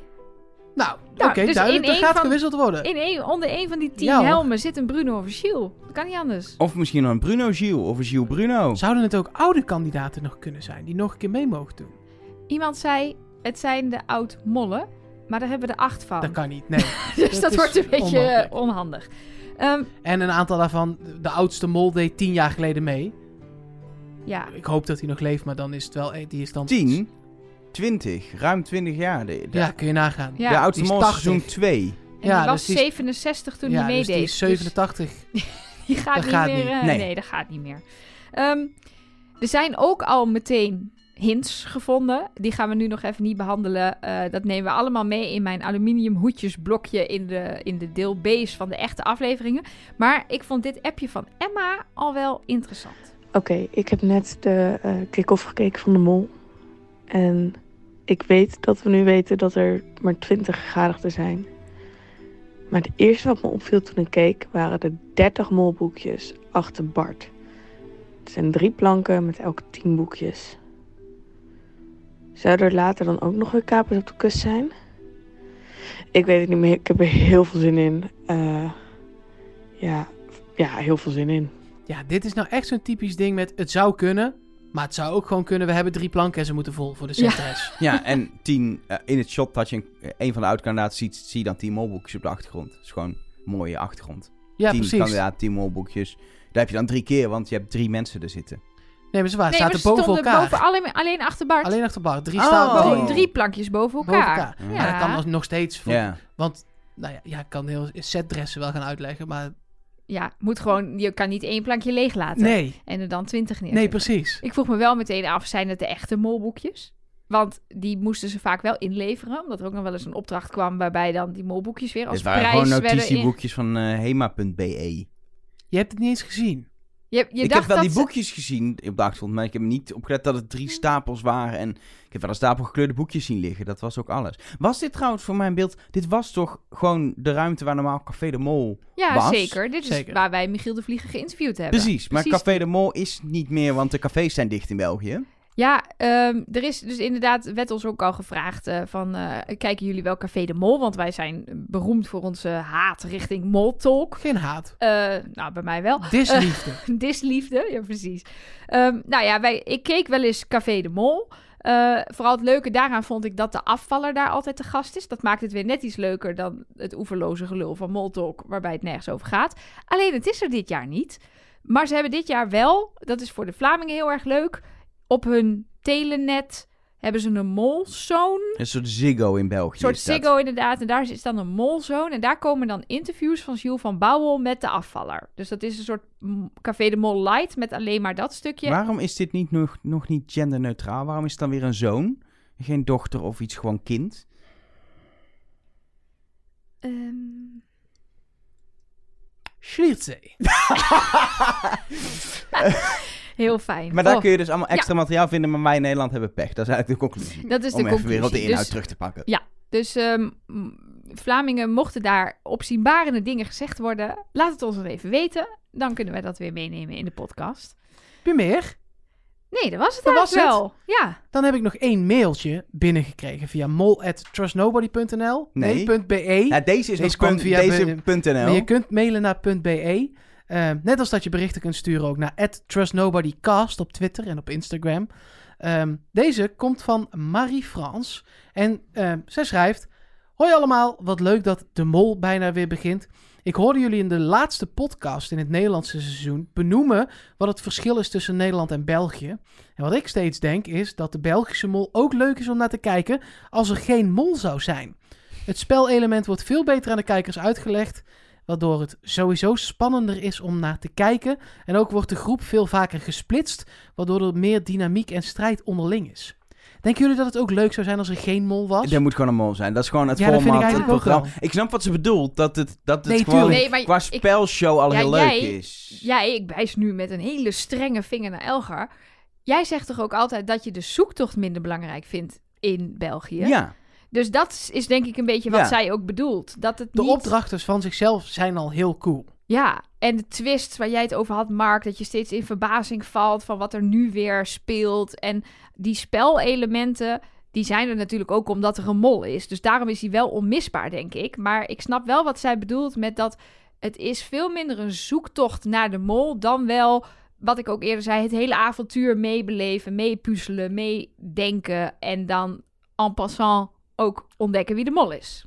Nou, nou oké, dus duidelijk. Er gaat van, gewisseld worden. In een, onder een van die tien ja, helmen zit een Bruno of een Gilles. Dat kan niet anders. Of misschien nog een Bruno Gilles of een Gilles Bruno. Zouden het ook oude kandidaten nog kunnen zijn die nog een keer mee mogen doen? Iemand zei, het zijn de oud-mollen, maar daar hebben we er acht van. Dat kan niet, nee. Dus dat, dat wordt een beetje onmogelijk. onhandig. Um, en een aantal daarvan, de oudste mol deed tien jaar geleden mee. Ja. Ik hoop dat hij nog leeft, maar dan is het wel... Die is dan... tien, twintig, ruim twintig jaar. De, de, ja, kun je nagaan. Ja. De oudste mol seizoen twee. En ja, die was dus zevenenzestig toen ja, hij meedeed. Ja, dus die is zevenentachtig. Dus... die gaat dat niet gaat meer... Niet. Uh, nee. nee, dat gaat niet meer. Um, er zijn ook al meteen hints gevonden. Die gaan we nu nog even niet behandelen. Uh, dat nemen we allemaal mee in mijn aluminium hoedjesblokje... in de, in de deel B's van de echte afleveringen. Maar ik vond dit appje van Emma al wel interessant. Oké, okay, ik heb net de uh, kick-off gekeken van de Mol. En ik weet dat we nu weten dat er maar twintig gegadigden zijn. Maar het eerste wat me opviel toen ik keek waren de dertig molboekjes achter Bart. Het zijn drie planken met elk tien boekjes. Zouden er later dan ook nog weer kapers op de kust zijn? Ik weet het niet meer, ik heb er heel veel zin in. Uh, ja, ja, heel veel zin in. Ja, dit is nou echt zo'n typisch ding met het zou kunnen, maar het zou ook gewoon kunnen. We hebben drie planken en ze moeten vol voor de secretaris. Ja. Ja, en tien, uh, in het shot dat je een, een van de oud-kandidaten ziet, zie je dan tien molboekjes op de achtergrond. Dat is gewoon een mooie achtergrond. Ja, tien precies. Tien kandidaten, tien molboekjes. Daar heb je dan drie keer, want je hebt drie mensen er zitten. Nee, maar ze waren, nee, zaten boven elkaar. Boven, alleen, alleen achter Bart. Alleen achter Bart. Drie, oh, staan boven, drie plankjes boven elkaar. Boven elkaar. Ja. Ja, dat kan nog steeds. Voor, ja. Want, nou ja, ja, ik kan heel setdressen wel gaan uitleggen, maar... Ja, moet gewoon, je kan niet één plankje leeg laten. Nee. En er dan twintig neer. Nee, precies. Ik vroeg me wel meteen af, zijn het de echte molboekjes? Want die moesten ze vaak wel inleveren. Omdat er ook nog wel eens een opdracht kwam waarbij dan die molboekjes weer als prijs werden... Het waren gewoon notitieboekjes in... van uh, hema punt b e. Je hebt het niet eens gezien. Je, je ik dacht heb wel dat die boekjes ze... gezien op de achtergrond, maar ik heb niet opgelet dat het drie stapels waren. En ik heb wel een stapel gekleurde boekjes zien liggen. Dat was ook alles. Was dit trouwens voor mijn beeld... Dit was toch gewoon de ruimte waar normaal Café de Mol ja, was? Ja, zeker. Dit is zeker waar wij Michiel de Vlieger geïnterviewd hebben. Precies, maar Precies. Café de Mol is niet meer, want de cafés zijn dicht in België. Ja, um, er is dus inderdaad, werd ons ook al gevraagd uh, van, uh, kijken jullie wel Café de Mol? Want wij zijn beroemd voor onze haat richting Mol-talk. Geen haat. Uh, nou, bij mij wel. Disliefde. Uh, disliefde, ja precies. Um, nou ja, wij, ik keek wel eens Café de Mol. Uh, vooral het leuke daaraan vond ik dat de afvaller daar altijd te gast is. Dat maakt het weer net iets leuker dan het oeverloze gelul van Mol-talk, waarbij het nergens over gaat. Alleen het is er dit jaar niet. Maar ze hebben dit jaar wel, dat is voor de Vlamingen heel erg leuk, op hun Telenet hebben ze een molzone. Een soort Ziggo in België. Een soort Ziggo inderdaad. En daar is dan een molzone. En daar komen dan interviews van Gilles van Bouwel met de afvaller. Dus dat is een soort Café de Mol light met alleen maar dat stukje. Waarom is dit niet nog, nog niet genderneutraal? Waarom is het dan weer een zoon? Geen dochter of iets, gewoon kind? Um... Schliersee. Heel fijn. Maar daar oh. kun je dus allemaal extra ja. materiaal vinden. Maar wij in Nederland hebben pech. Dat is eigenlijk de conclusie. Dat is de Om conclusie. Om even weer op de inhoud dus, terug te pakken. Ja, dus um, Vlamingen mochten daar opzienbarende dingen gezegd worden. Laat het ons nog even weten. Dan kunnen wij dat weer meenemen in de podcast. Heb je meer? Nee, dat was het dat eigenlijk was wel. Het. Ja. Dan heb ik nog één mailtje binnengekregen via mol at trust nobody punt n l. Nee. nee .be. Ja, deze is deze nog punt, via deze .nl. Maar je kunt mailen naar .be. Uh, net als dat je berichten kunt sturen ook naar at trust nobody cast op Twitter en op Instagram. Um, deze komt van Marie-France. En uh, zij schrijft... Hoi allemaal, wat leuk dat De Mol bijna weer begint. Ik hoorde jullie in de laatste podcast in het Nederlandse seizoen benoemen wat het verschil is tussen Nederland en België. En wat ik steeds denk is dat de Belgische Mol ook leuk is om naar te kijken als er geen mol zou zijn. Het spelelement wordt veel beter aan de kijkers uitgelegd, waardoor het sowieso spannender is om naar te kijken. En ook wordt de groep veel vaker gesplitst, waardoor er meer dynamiek en strijd onderling is. Denken jullie dat het ook leuk zou zijn als er geen mol was? Er moet gewoon een mol zijn. Dat is gewoon het ja, format, ik het programma. Ik snap wat ze bedoelt. Dat het, dat het nee, gewoon nee, maar qua ik, spelshow al ja, heel leuk jij, is. Ja, ik wijs nu met een hele strenge vinger naar Elger. Jij zegt toch ook altijd dat je de zoektocht minder belangrijk vindt in België? Ja. Dus dat is denk ik een beetje wat ja. zij ook bedoelt. Dat het de niet... opdrachters van zichzelf zijn al heel cool. Ja, en de twist waar jij het over had, Mark, dat je steeds in verbazing valt van wat er nu weer speelt. En die spelelementen, die zijn er natuurlijk ook omdat er een mol is. Dus daarom is die wel onmisbaar, denk ik. Maar ik snap wel wat zij bedoelt met dat het is veel minder een zoektocht naar de mol dan wel... Wat ik ook eerder zei, het hele avontuur meebeleven, meepuzzelen, meedenken en dan en passant... ook ontdekken wie de mol is.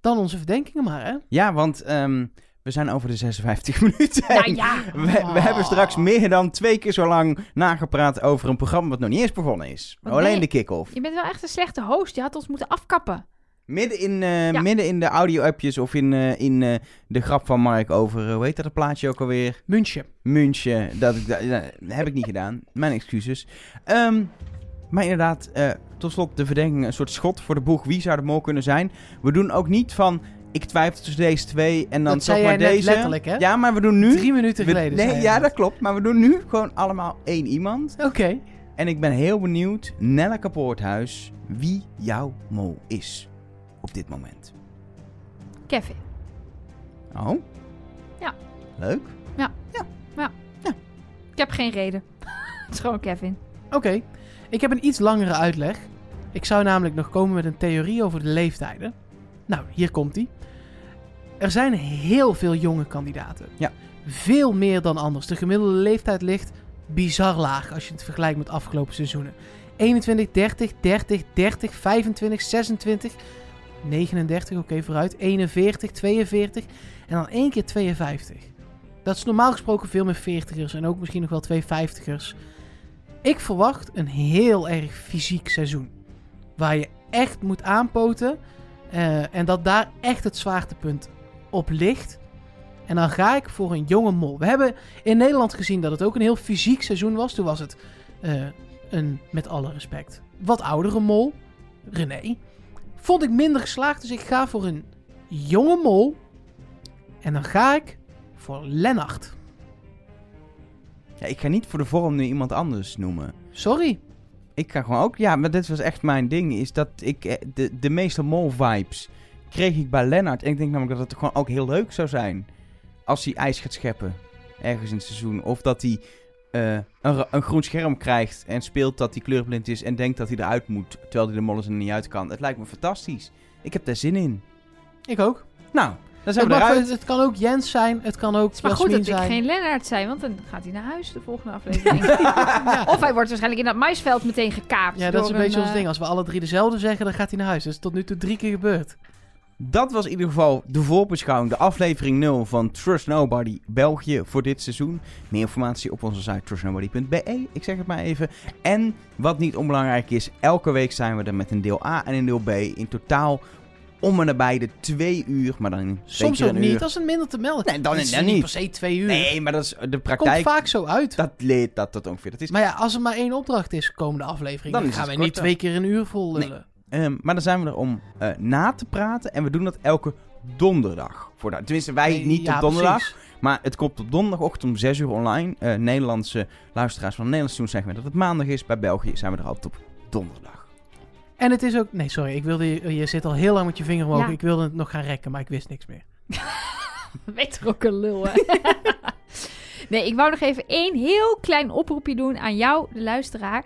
Dan onze verdenkingen maar, hè? Ja, want um, we zijn over de zesenvijftig minuten. Nou ja. We, we oh. hebben straks meer dan twee keer zo lang nagepraat over een programma wat nog niet eens begonnen is. Wat Alleen nee. de kick-off. Je bent wel echt een slechte host. Je had ons moeten afkappen. Midden in, uh, ja. midden in de audio-appjes of in, uh, in uh, de grap van Mark over, uh, hoe heet dat het plaatje ook alweer? München. München. Dat, ik, dat, dat heb ik niet gedaan. Mijn excuses. Um, maar inderdaad... Uh, Tot slot de verdenking, een soort schot voor de boeg. Wie zou de mol kunnen zijn? We doen ook niet van, ik twijfel tussen deze twee en dan toch maar deze. Letterlijk, hè? Ja, maar we doen nu... Drie minuten geleden. We, nee, ja, dat. dat klopt. Maar we doen nu gewoon allemaal één iemand. Oké. Okay. En ik ben heel benieuwd, Nelleke Poorthuis, wie jouw mol is op dit moment. Kevin. Oh? Ja. Leuk. Ja. Ja. ja. ja. Ik heb geen reden. Het is gewoon Kevin. Oké. Okay. Ik heb een iets langere uitleg. Ik zou namelijk nog komen met een theorie over de leeftijden. Nou, hier komt-ie. Er zijn heel veel jonge kandidaten. Ja. Veel meer dan anders. De gemiddelde leeftijd ligt bizar laag als je het vergelijkt met afgelopen seizoenen. eenentwintig, dertig, dertig, dertig, vijfentwintig, zesentwintig, negenendertig, oké, vooruit. eenenveertig, tweeënveertig en dan één keer tweeënvijftig. Dat is normaal gesproken veel meer veertigers en ook misschien nog wel twee vijftigers. Ik verwacht een heel erg fysiek seizoen. Waar je echt moet aanpoten. Uh, en dat daar echt het zwaartepunt op ligt. En dan ga ik voor een jonge mol. We hebben in Nederland gezien dat het ook een heel fysiek seizoen was. Toen was het uh, een, met alle respect, wat oudere mol. René. Vond ik minder geslaagd. Dus ik ga voor een jonge mol. En dan ga ik voor Lennart. Ja, ik ga niet voor de vorm nu iemand anders noemen. Sorry. Ik ga gewoon ook... Ja, maar dit was echt mijn ding. Is dat ik... De, de meeste mol-vibes kreeg ik bij Lennart. En ik denk namelijk dat het gewoon ook heel leuk zou zijn. Als hij ijs gaat scheppen. Ergens in het seizoen. Of dat hij uh, een, een groen scherm krijgt en speelt dat hij kleurblind is en denkt dat hij eruit moet, terwijl hij de mollen er niet uit kan. Het lijkt me fantastisch. Ik heb daar zin in. Ik ook. Nou, dan zijn het we eruit. Mag, het kan ook Jens zijn, het kan ook Jasmin zijn. Maar goed dat zijn. Ik geen Lennart zijn, want dan gaat hij naar huis de volgende aflevering. Ja. Of hij wordt waarschijnlijk in dat maisveld meteen gekaapt. Ja, dat is een, een beetje ons uh... ding. Als we alle drie dezelfde zeggen, dan gaat hij naar huis. Dat is tot nu toe drie keer gebeurd. Dat was in ieder geval de voorbeschouwing, de aflevering nul van Trust Nobody België voor dit seizoen. Meer informatie op onze site trust nobody punt b e, ik zeg het maar even. En wat niet onbelangrijk is, elke week zijn we er met een deel A en een deel B. In totaal om en nabij de twee uur, maar dan soms ook niet, dat is een minder te melden. Nee, dan, dan, dan niet. Niet per se twee uur. Nee, maar dat is de praktijk. Komt vaak zo uit. Dat leert dat dat ongeveer dat is. Maar ja, als er maar één opdracht is, komende aflevering, dan, dan gaan wij niet twee keer een uur vol lullen. Nee. Um, maar dan zijn we er om uh, na te praten. En we doen dat elke donderdag. Voor de, tenminste, wij nee, niet ja, op donderdag. Precies. Maar het komt op donderdagochtend om zes uur online. Uh, Nederlandse luisteraars van Nederlands Toen zeggen dat het maandag is. Bij België zijn we er altijd op donderdag. En het is ook... Nee, sorry. Ik wilde, je, je zit al heel lang met je vinger omhoog. Ja. Ik wilde het nog gaan rekken, maar ik wist niks meer. Weet er ook een lul, hè? Nee, ik wou nog even één heel klein oproepje doen aan jou, de luisteraar.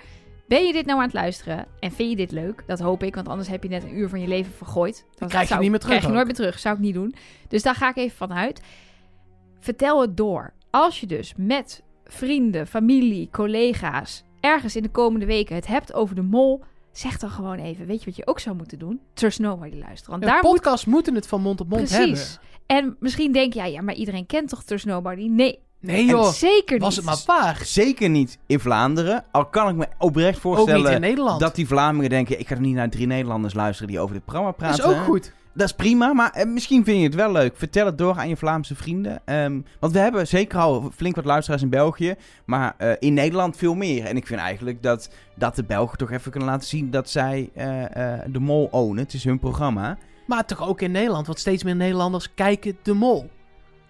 Ben je dit nou aan het luisteren en vind je dit leuk? Dat hoop ik, want anders heb je net een uur van je leven vergooid. Dan krijg je, zou, niet meer terug, krijg je nooit meer terug. Zou ik niet doen. Dus daar ga ik even vanuit. Vertel het door. Als je dus met vrienden, familie, collega's ergens in de komende weken het hebt over de mol, zeg dan gewoon even. Weet je wat je ook zou moeten doen? Trust Nobody luisteren. Want ja, daar podcasts moet... moeten het van mond op mond precies. hebben. Precies. En misschien denk je, ja, ja, maar iedereen kent toch Trust Nobody? Nee. Nee joh, en zeker niet. Was het maar waar. Zeker niet in Vlaanderen. Al kan ik me oprecht voorstellen dat die Vlamingen denken... ik ga er niet naar drie Nederlanders luisteren die over dit programma praten. Dat is ook goed. Dat is prima, maar misschien vind je het wel leuk. Vertel het door aan je Vlaamse vrienden. Um, want we hebben zeker al flink wat luisteraars in België. Maar uh, in Nederland veel meer. En ik vind eigenlijk dat, dat de Belgen toch even kunnen laten zien... dat zij uh, uh, de mol ownen. Het is hun programma. Maar toch ook in Nederland. Want steeds meer Nederlanders kijken de mol.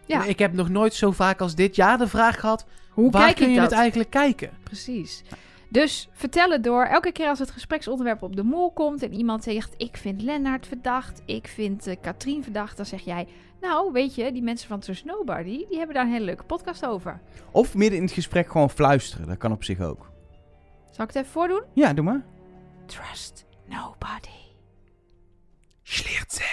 Ja. Ik heb nog nooit zo vaak als dit jaar de vraag gehad... Hoe waar kijk kun je dat? Het eigenlijk kijken? Precies. Dus vertel het door. Elke keer als het gespreksonderwerp op de mol komt... en iemand zegt, ik vind Lennart verdacht... ik vind uh, Katrien verdacht... dan zeg jij, nou weet je, die mensen van Trust Nobody... die hebben daar een hele leuke podcast over. Of midden in het gesprek gewoon fluisteren. Dat kan op zich ook. Zal ik het even voordoen? Ja, doe maar. Trust Nobody. Schliersee.